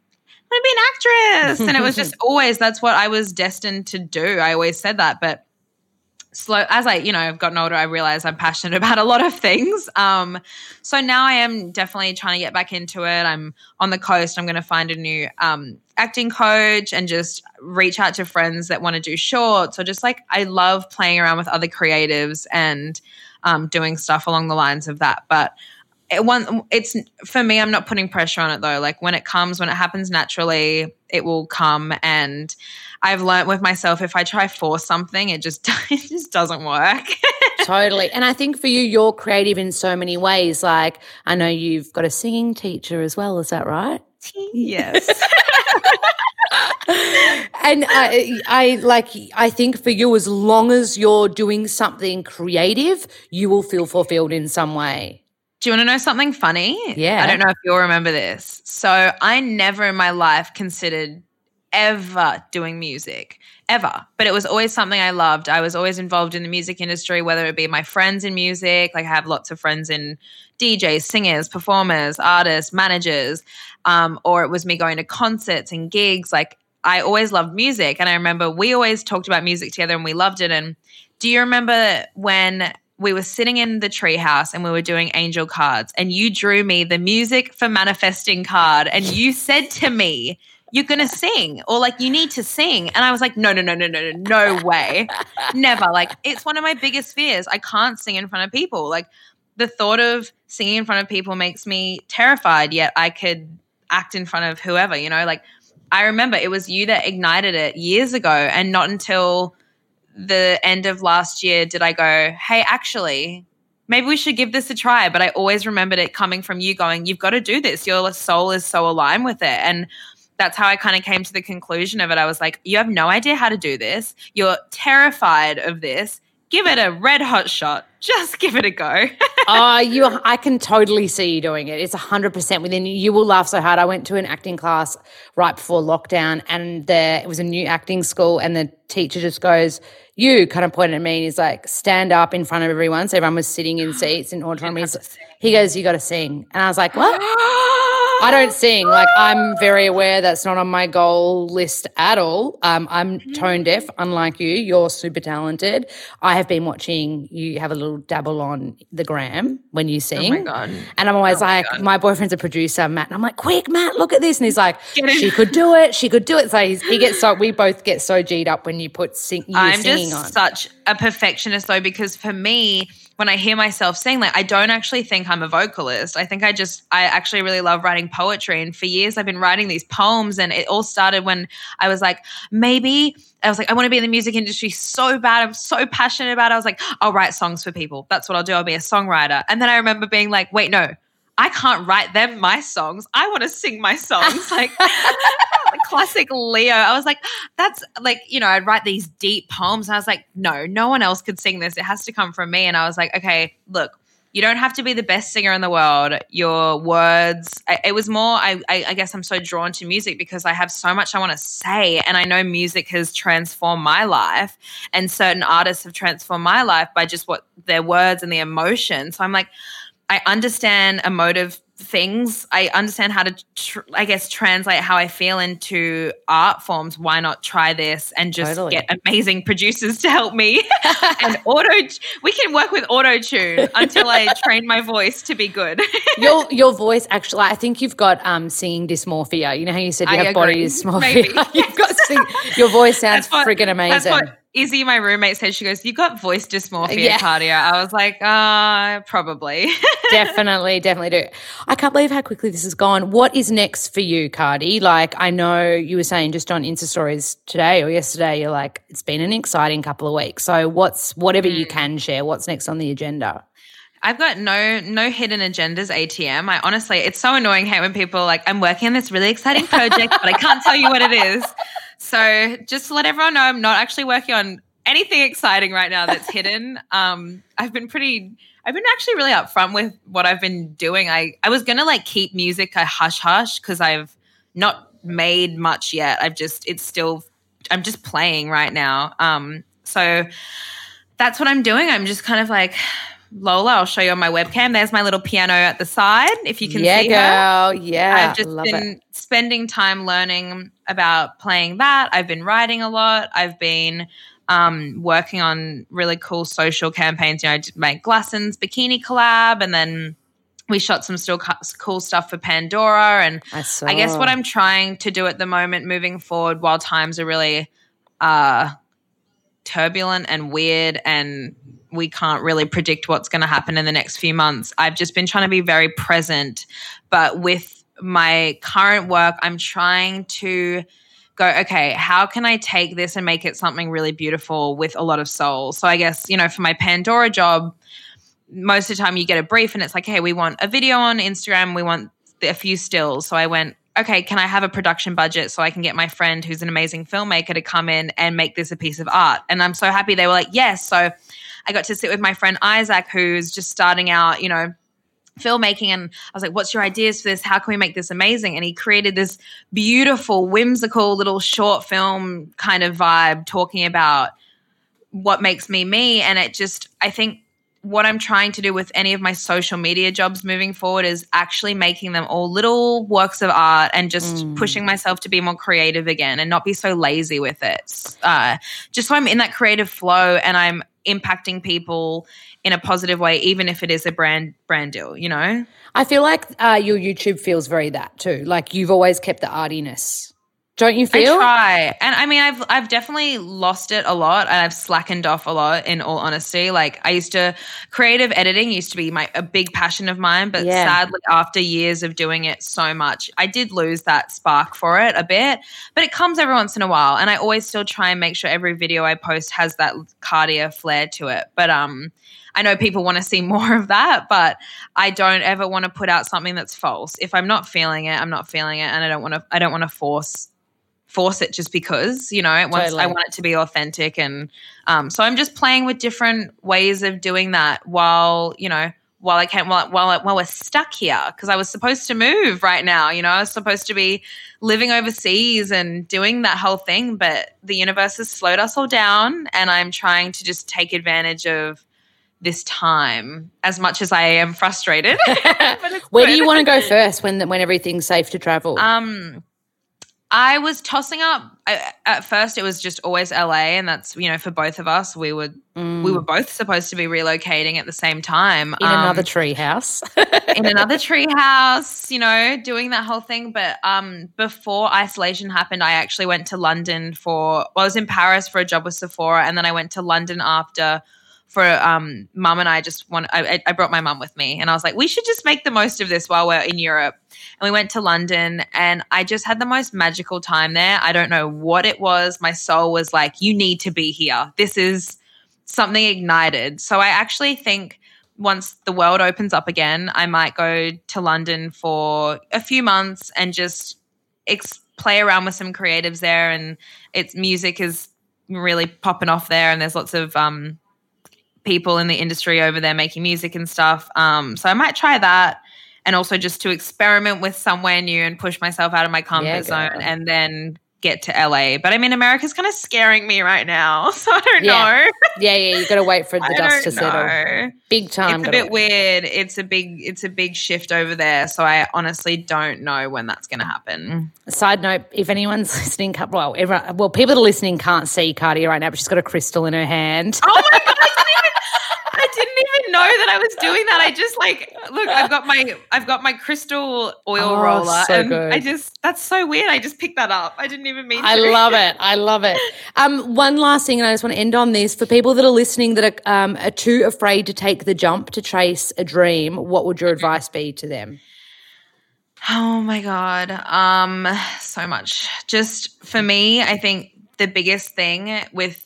to be an actress. And it was just always, that's what I was destined to do. I always said that, but slow as I, you know, I've gotten older, I realized I'm passionate about a lot of things. Um, so now I am definitely trying to get back into it. I'm on the coast. I'm going to find a new um, acting coach and just reach out to friends that want to do shorts. So just like, I love playing around with other creatives and um, doing stuff along the lines of that. But it one, it's for me, I'm not putting pressure on it though. Like when it comes, when it happens naturally, it will come. And I've learned with myself, if I try force something, it just it just doesn't work. Totally. And I think for you, you're creative in so many ways. Like I know you've got a singing teacher as well. Is that right? Yes. And I, I like. I think for you, as long as you're doing something creative, you will feel fulfilled in some way. Do you want to know something funny? Yeah. I don't know if you'll remember this. So I never in my life considered ever doing music, ever. But it was always something I loved. I was always involved in the music industry, whether it be my friends in music. Like I have lots of friends in D Js, singers, performers, artists, managers, um, or it was me going to concerts and gigs. Like I always loved music. And I remember we always talked about music together and we loved it. And do you remember when – we were sitting in the treehouse and we were doing angel cards and you drew me the music for manifesting card and you said to me, you're going to sing or like you need to sing. And I was like, no, no, no, no, no, no, no way. Never. Like it's one of my biggest fears. I can't sing in front of people. Like the thought of singing in front of people makes me terrified, yet I could act in front of whoever, you know, like I remember it was you that ignited it years ago and not until – the end of last year did I go, hey, actually, maybe we should give this a try. But I always remembered it coming from you going, you've got to do this. Your soul is so aligned with it. And that's how I kind of came to the conclusion of it. I was like, you have no idea how to do this. You're terrified of this. Give it a red hot shot. Just give it a go. Oh, you! I can totally see you doing it. It's one hundred percent within you. You will laugh so hard. I went to an acting class right before lockdown and there it was a new acting school and the teacher just goes, you kind of pointed at me and he's like, stand up in front of everyone. So everyone was sitting in seats in auditorium. He goes, you got to sing. And I was like, what? I don't sing. Like I'm very aware that's not on my goal list at all. Um, I'm tone deaf, unlike you. You're super talented. I have been watching you have a little dabble on the gram when you sing. Oh, my God. And I'm always oh like, my, my boyfriend's a producer, Matt, and I'm like, quick, Matt, look at this. And he's like, she could do it. She could do it. So he's, he gets so – we both get so G'd up when you put sing, you I'm singing on. I'm just such a perfectionist though because for me – when I hear myself sing, like I don't actually think I'm a vocalist. I think I just, I actually really love writing poetry. And for years I've been writing these poems and it all started when I was like, maybe, I was like, I want to be in the music industry so bad. I'm so passionate about it. I was like, I'll write songs for people. That's what I'll do. I'll be a songwriter. And then I remember being like, wait, no, I can't write them my songs. I want to sing my songs. Like classic Leo. I was like, that's like, you know, I'd write these deep poems. And I was like, no, no one else could sing this. It has to come from me. And I was like, okay, look, you don't have to be the best singer in the world. Your words, I, it was more, I, I, I guess I'm so drawn to music because I have so much I want to say. And I know music has transformed my life and certain artists have transformed my life by just what their words and the emotion. So I'm like, I understand emotive things. I understand how to, tr- I guess, translate how I feel into art forms. Why not try this and just totally. Get amazing producers to help me? and auto, we can work with auto tune until I train my voice to be good. your your voice, actually, I think you've got um, singing dysmorphia. You know how you said you I have agree. Body dysmorphia. You've got sing- your voice sounds freaking amazing. Izzy, my roommate, said, she goes, you got voice dysmorphia, yeah. Cartia. I was like, uh, probably. definitely, definitely do. I can't believe how quickly this has gone. What is next for you, Carti? Like I know you were saying just on Insta stories today or yesterday, you're like, it's been an exciting couple of weeks. So what's whatever mm. you can share, what's next on the agenda? I've got no no hidden agendas, A T M. I honestly, it's so annoying hey, when people are like, I'm working on this really exciting project, but I can't tell you what it is. So just to let everyone know, I'm not actually working on anything exciting right now that's hidden. Um, I've been pretty – I've been actually really upfront with what I've been doing. I, I was going to like keep music a hush-hush because I've not made much yet. I've just – it's still I'm just playing right now. Um, so that's what I'm doing. I'm just kind of like, Lola, I'll show you on my webcam. There's my little piano at the side, if you can yeah, see girl. her. Yeah, I've just Love been it. spending time learning about playing that. I've been writing a lot. I've been um, working on really cool social campaigns. You know, I did my Glassons bikini collab, and then we shot some still cool stuff for Pandora. And I, I guess what I'm trying to do at the moment moving forward, while times are really uh, turbulent and weird and we can't really predict what's going to happen in the next few months, I've just been trying to be very present. But with my current work, I'm trying to go, okay, how can I take this and make it something really beautiful with a lot of soul? So I guess, you know, for my Pandora job, most of the time you get a brief and it's like, hey, we want a video on Instagram, we want a few stills. So I went, okay, can I have a production budget so I can get my friend who's an amazing filmmaker to come in and make this a piece of art? And I'm so happy they were like, yes. So I got to sit with my friend Isaac, who's just starting out, you know, filmmaking, and I was like, what's your ideas for this? How can we make this amazing? And he created this beautiful, whimsical little short film kind of vibe talking about what makes me me. And it just, I think, what I'm trying to do with any of my social media jobs moving forward is actually making them all little works of art and just mm. pushing myself to be more creative again and not be so lazy with it. Uh, just so I'm in that creative flow and I'm impacting people in a positive way, even if it is a brand brand deal, you know? I feel like uh, your YouTube feels very that too. Like you've always kept the artiness. Don't you feel? I try. And I mean, I've I've definitely lost it a lot and I've slackened off a lot, in all honesty. Like I used to, creative editing used to be my a big passion of mine, but yeah. sadly after years of doing it so much, I did lose that spark for it a bit, but it comes every once in a while, and I always still try and make sure every video I post has that Cartia flair to it. But um, I know people want to see more of that, but I don't ever want to put out something that's false. If I'm not feeling it, I'm not feeling it, and I don't want to I don't want to force force it just because, you know, it wants, totally. I want it to be authentic. And um, so I'm just playing with different ways of doing that while, you know, while I can, while, while, while we're stuck here, because I was supposed to move right now, you know, I was supposed to be living overseas and doing that whole thing, but the universe has slowed us all down, and I'm trying to just take advantage of this time as much as I am frustrated. Where do you want to go first when, when everything's safe to travel? Um, I was tossing up I, at first. It was just always L A, and that's, you know, for both of us, we were mm. we were both supposed to be relocating at the same time in um, another tree house, in another tree house, you know, doing that whole thing. But um, before isolation happened, I actually went to London for. Well, I was in Paris for a job with Sephora, and then I went to London after. For um, mum and I just want, I, I brought my mum with me, and I was like, we should just make the most of this while we're in Europe. And we went to London, and I just had the most magical time there. I don't know what it was. My soul was like, you need to be here. This is something ignited. So I actually think once the world opens up again, I might go to London for a few months and just ex- play around with some creatives there. And it's music is really popping off there, and there's lots of um. people in the industry over there making music and stuff. Um, so I might try that, and also just to experiment with somewhere new and push myself out of my comfort yeah, zone and then get to L A. But I mean, America's kind of scaring me right now, so I don't yeah. know. Yeah, yeah, you got to wait for the dust to settle. Know. Big time. It's a bit wait. weird. It's a big it's a big shift over there, so I honestly don't know when that's going to happen. Side note, if anyone's listening, well, everyone, well, people that are listening can't see Cartia right now, but she's got a crystal in her hand. Oh, my God. I didn't even know that I was doing that. I just like look. I've got my I've got my crystal oil oh, roller, so and good. I just that's so weird. I just picked that up. I didn't even mean. I to. I love it. I love it. Um, one last thing, and I just want to end on this for people that are listening that are um are too afraid to take the jump to chase a dream. What would your advice be to them? Oh my God, um, so much. Just for me, I think the biggest thing with.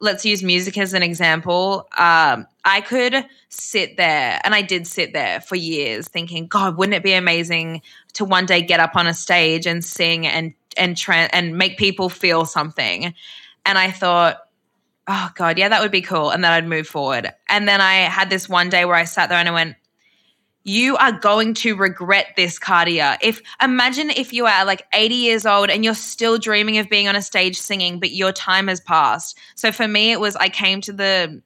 Let's use music as an example. Um, I could sit there, and I did sit there for years thinking, God, wouldn't it be amazing to one day get up on a stage and sing and and tra- and make people feel something? And I thought, oh, God, yeah, that would be cool, and then I'd move forward. And then I had this one day where I sat there and I went, you are going to regret this, Cartia. If imagine if you are like eighty years old and you're still dreaming of being on a stage singing, but your time has passed. So for me, it was I came to the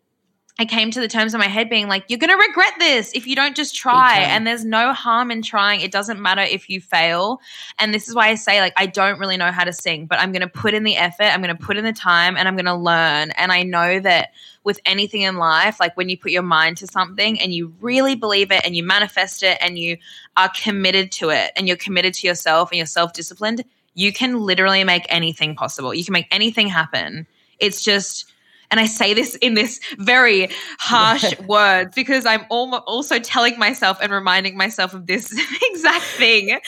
I came to the terms in my head being like, you're going to regret this if you don't just try. And there's no harm in trying. It doesn't matter if you fail. And this is why I say, like, I don't really know how to sing, but I'm going to put in the effort. I'm going to put in the time and I'm going to learn. And I know that with anything in life, like when you put your mind to something and you really believe it and you manifest it and you are committed to it and you're committed to yourself and you're self-disciplined, you can literally make anything possible. You can make anything happen. It's just... And I say this in this very harsh words because I'm also telling myself and reminding myself of this exact thing.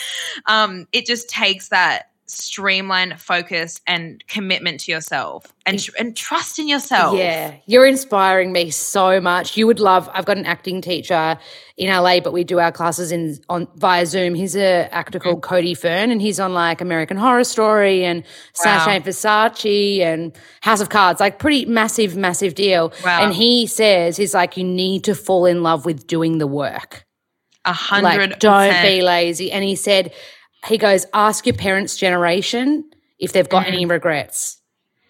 Um, it just takes that streamline, focus, and commitment to yourself and and trust in yourself. Yeah, you're inspiring me so much. You would love – I've got an acting teacher in L A, but we do our classes in on via Zoom. He's an actor called Cody Fern, and he's on like American Horror Story and wow. Sasha Versace and House of Cards, like pretty massive, massive deal. Wow. And he says he's like, you need to fall in love with doing the work. A hundred percent. Don't be lazy. And he said – he goes, ask your parents' generation if they've got mm. any regrets.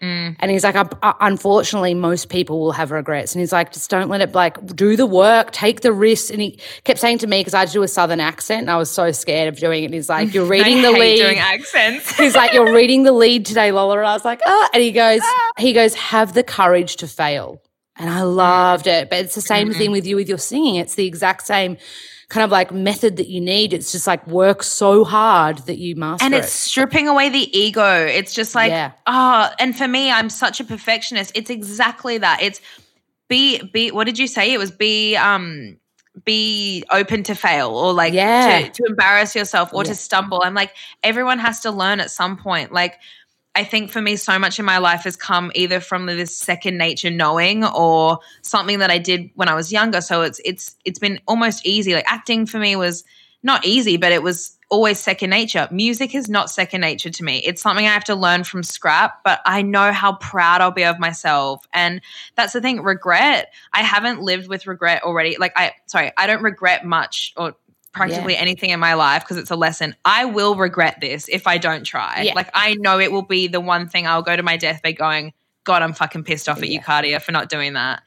Mm. And he's like, I, I, unfortunately, most people will have regrets. And he's like, just don't let it, like, do the work, take the risks. And he kept saying to me, because I do a Southern accent and I was so scared of doing it. And he's like, you're reading I the hate lead. Doing accents. He's like, you're reading the lead today, Lola. And I was like, oh. And he goes, ah. he goes, have the courage to fail. And I loved it. But it's the same mm-hmm. thing with you with your singing. It's the exact same kind of like method that you need. It's just like work so hard that you master it. And it's it. stripping away the ego. It's just like, yeah. oh, and for me, I'm such a perfectionist. It's exactly that. It's be, be, what did you say? It was be, um, be open to fail or like yeah. to, to embarrass yourself or yeah. to stumble. I'm like, everyone has to learn at some point. Like, I think for me so much in my life has come either from this second nature knowing or something that I did when I was younger. So it's it's it's been almost easy. Like acting for me was not easy, but it was always second nature. Music is not second nature to me. It's something I have to learn from scrap, but I know how proud I'll be of myself. And that's the thing, regret. I haven't lived with regret already. Like I sorry, I don't regret much or practically yeah. anything in my life because it's a lesson. I will regret this if I don't try. Yeah. Like I know it will be the one thing I'll go to my deathbed going, God, I'm fucking pissed off at yeah. you, Cartia, for not doing that.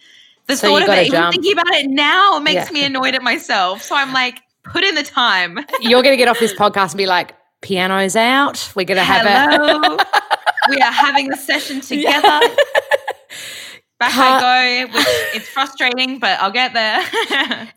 The so thought of it, jump. even thinking about it now, makes yeah. me annoyed at myself. So I'm like, put in the time. You're going to get off this podcast and be like, piano's out. We're going to have it. We are having a session together. Yeah. Back I go, which it's frustrating, but I'll get there.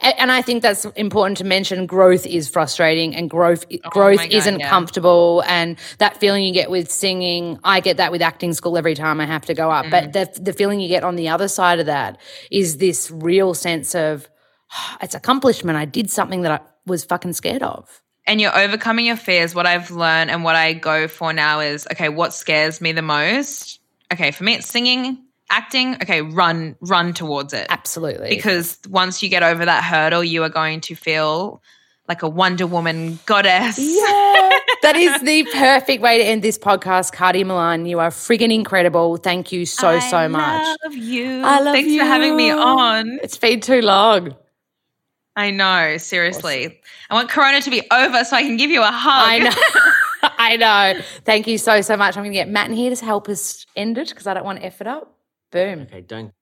And I think that's important to mention. Growth is frustrating and growth oh growth God, isn't yeah. comfortable, and that feeling you get with singing, I get that with acting school every time I have to go up. Mm. But the, the feeling you get on the other side of that is this real sense of oh, it's accomplishment. I did something that I was fucking scared of. And you're overcoming your fears. What I've learned and what I go for now is, okay, what scares me the most? Okay, for me it's singing. Acting, okay, run, run towards it. Absolutely. Because once you get over that hurdle, you are going to feel like a Wonder Woman goddess. Yeah. That is the perfect way to end this podcast. Cartia Mallan, you are friggin' incredible. Thank you so, I so much. I love you. I love Thanks you. Thanks for having me on. It's been too long. I know, seriously. Awesome. I want Corona to be over so I can give you a hug. I know. I know. Thank you so, so much. I'm going to get Matt in here to help us end it because I don't want to F it up. Boom. Okay, don't.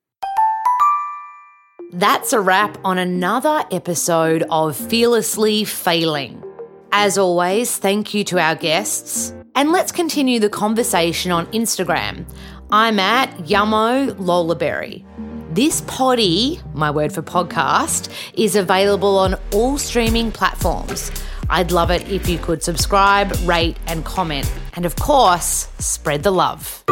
That's a wrap on another episode of Fearlessly Failing. As always, thank you to our guests. And let's continue the conversation on Instagram. I'm at yummololaberry. This poddy, my word for podcast, is available on all streaming platforms. I'd love it if you could subscribe, rate, and comment. And of course, spread the love.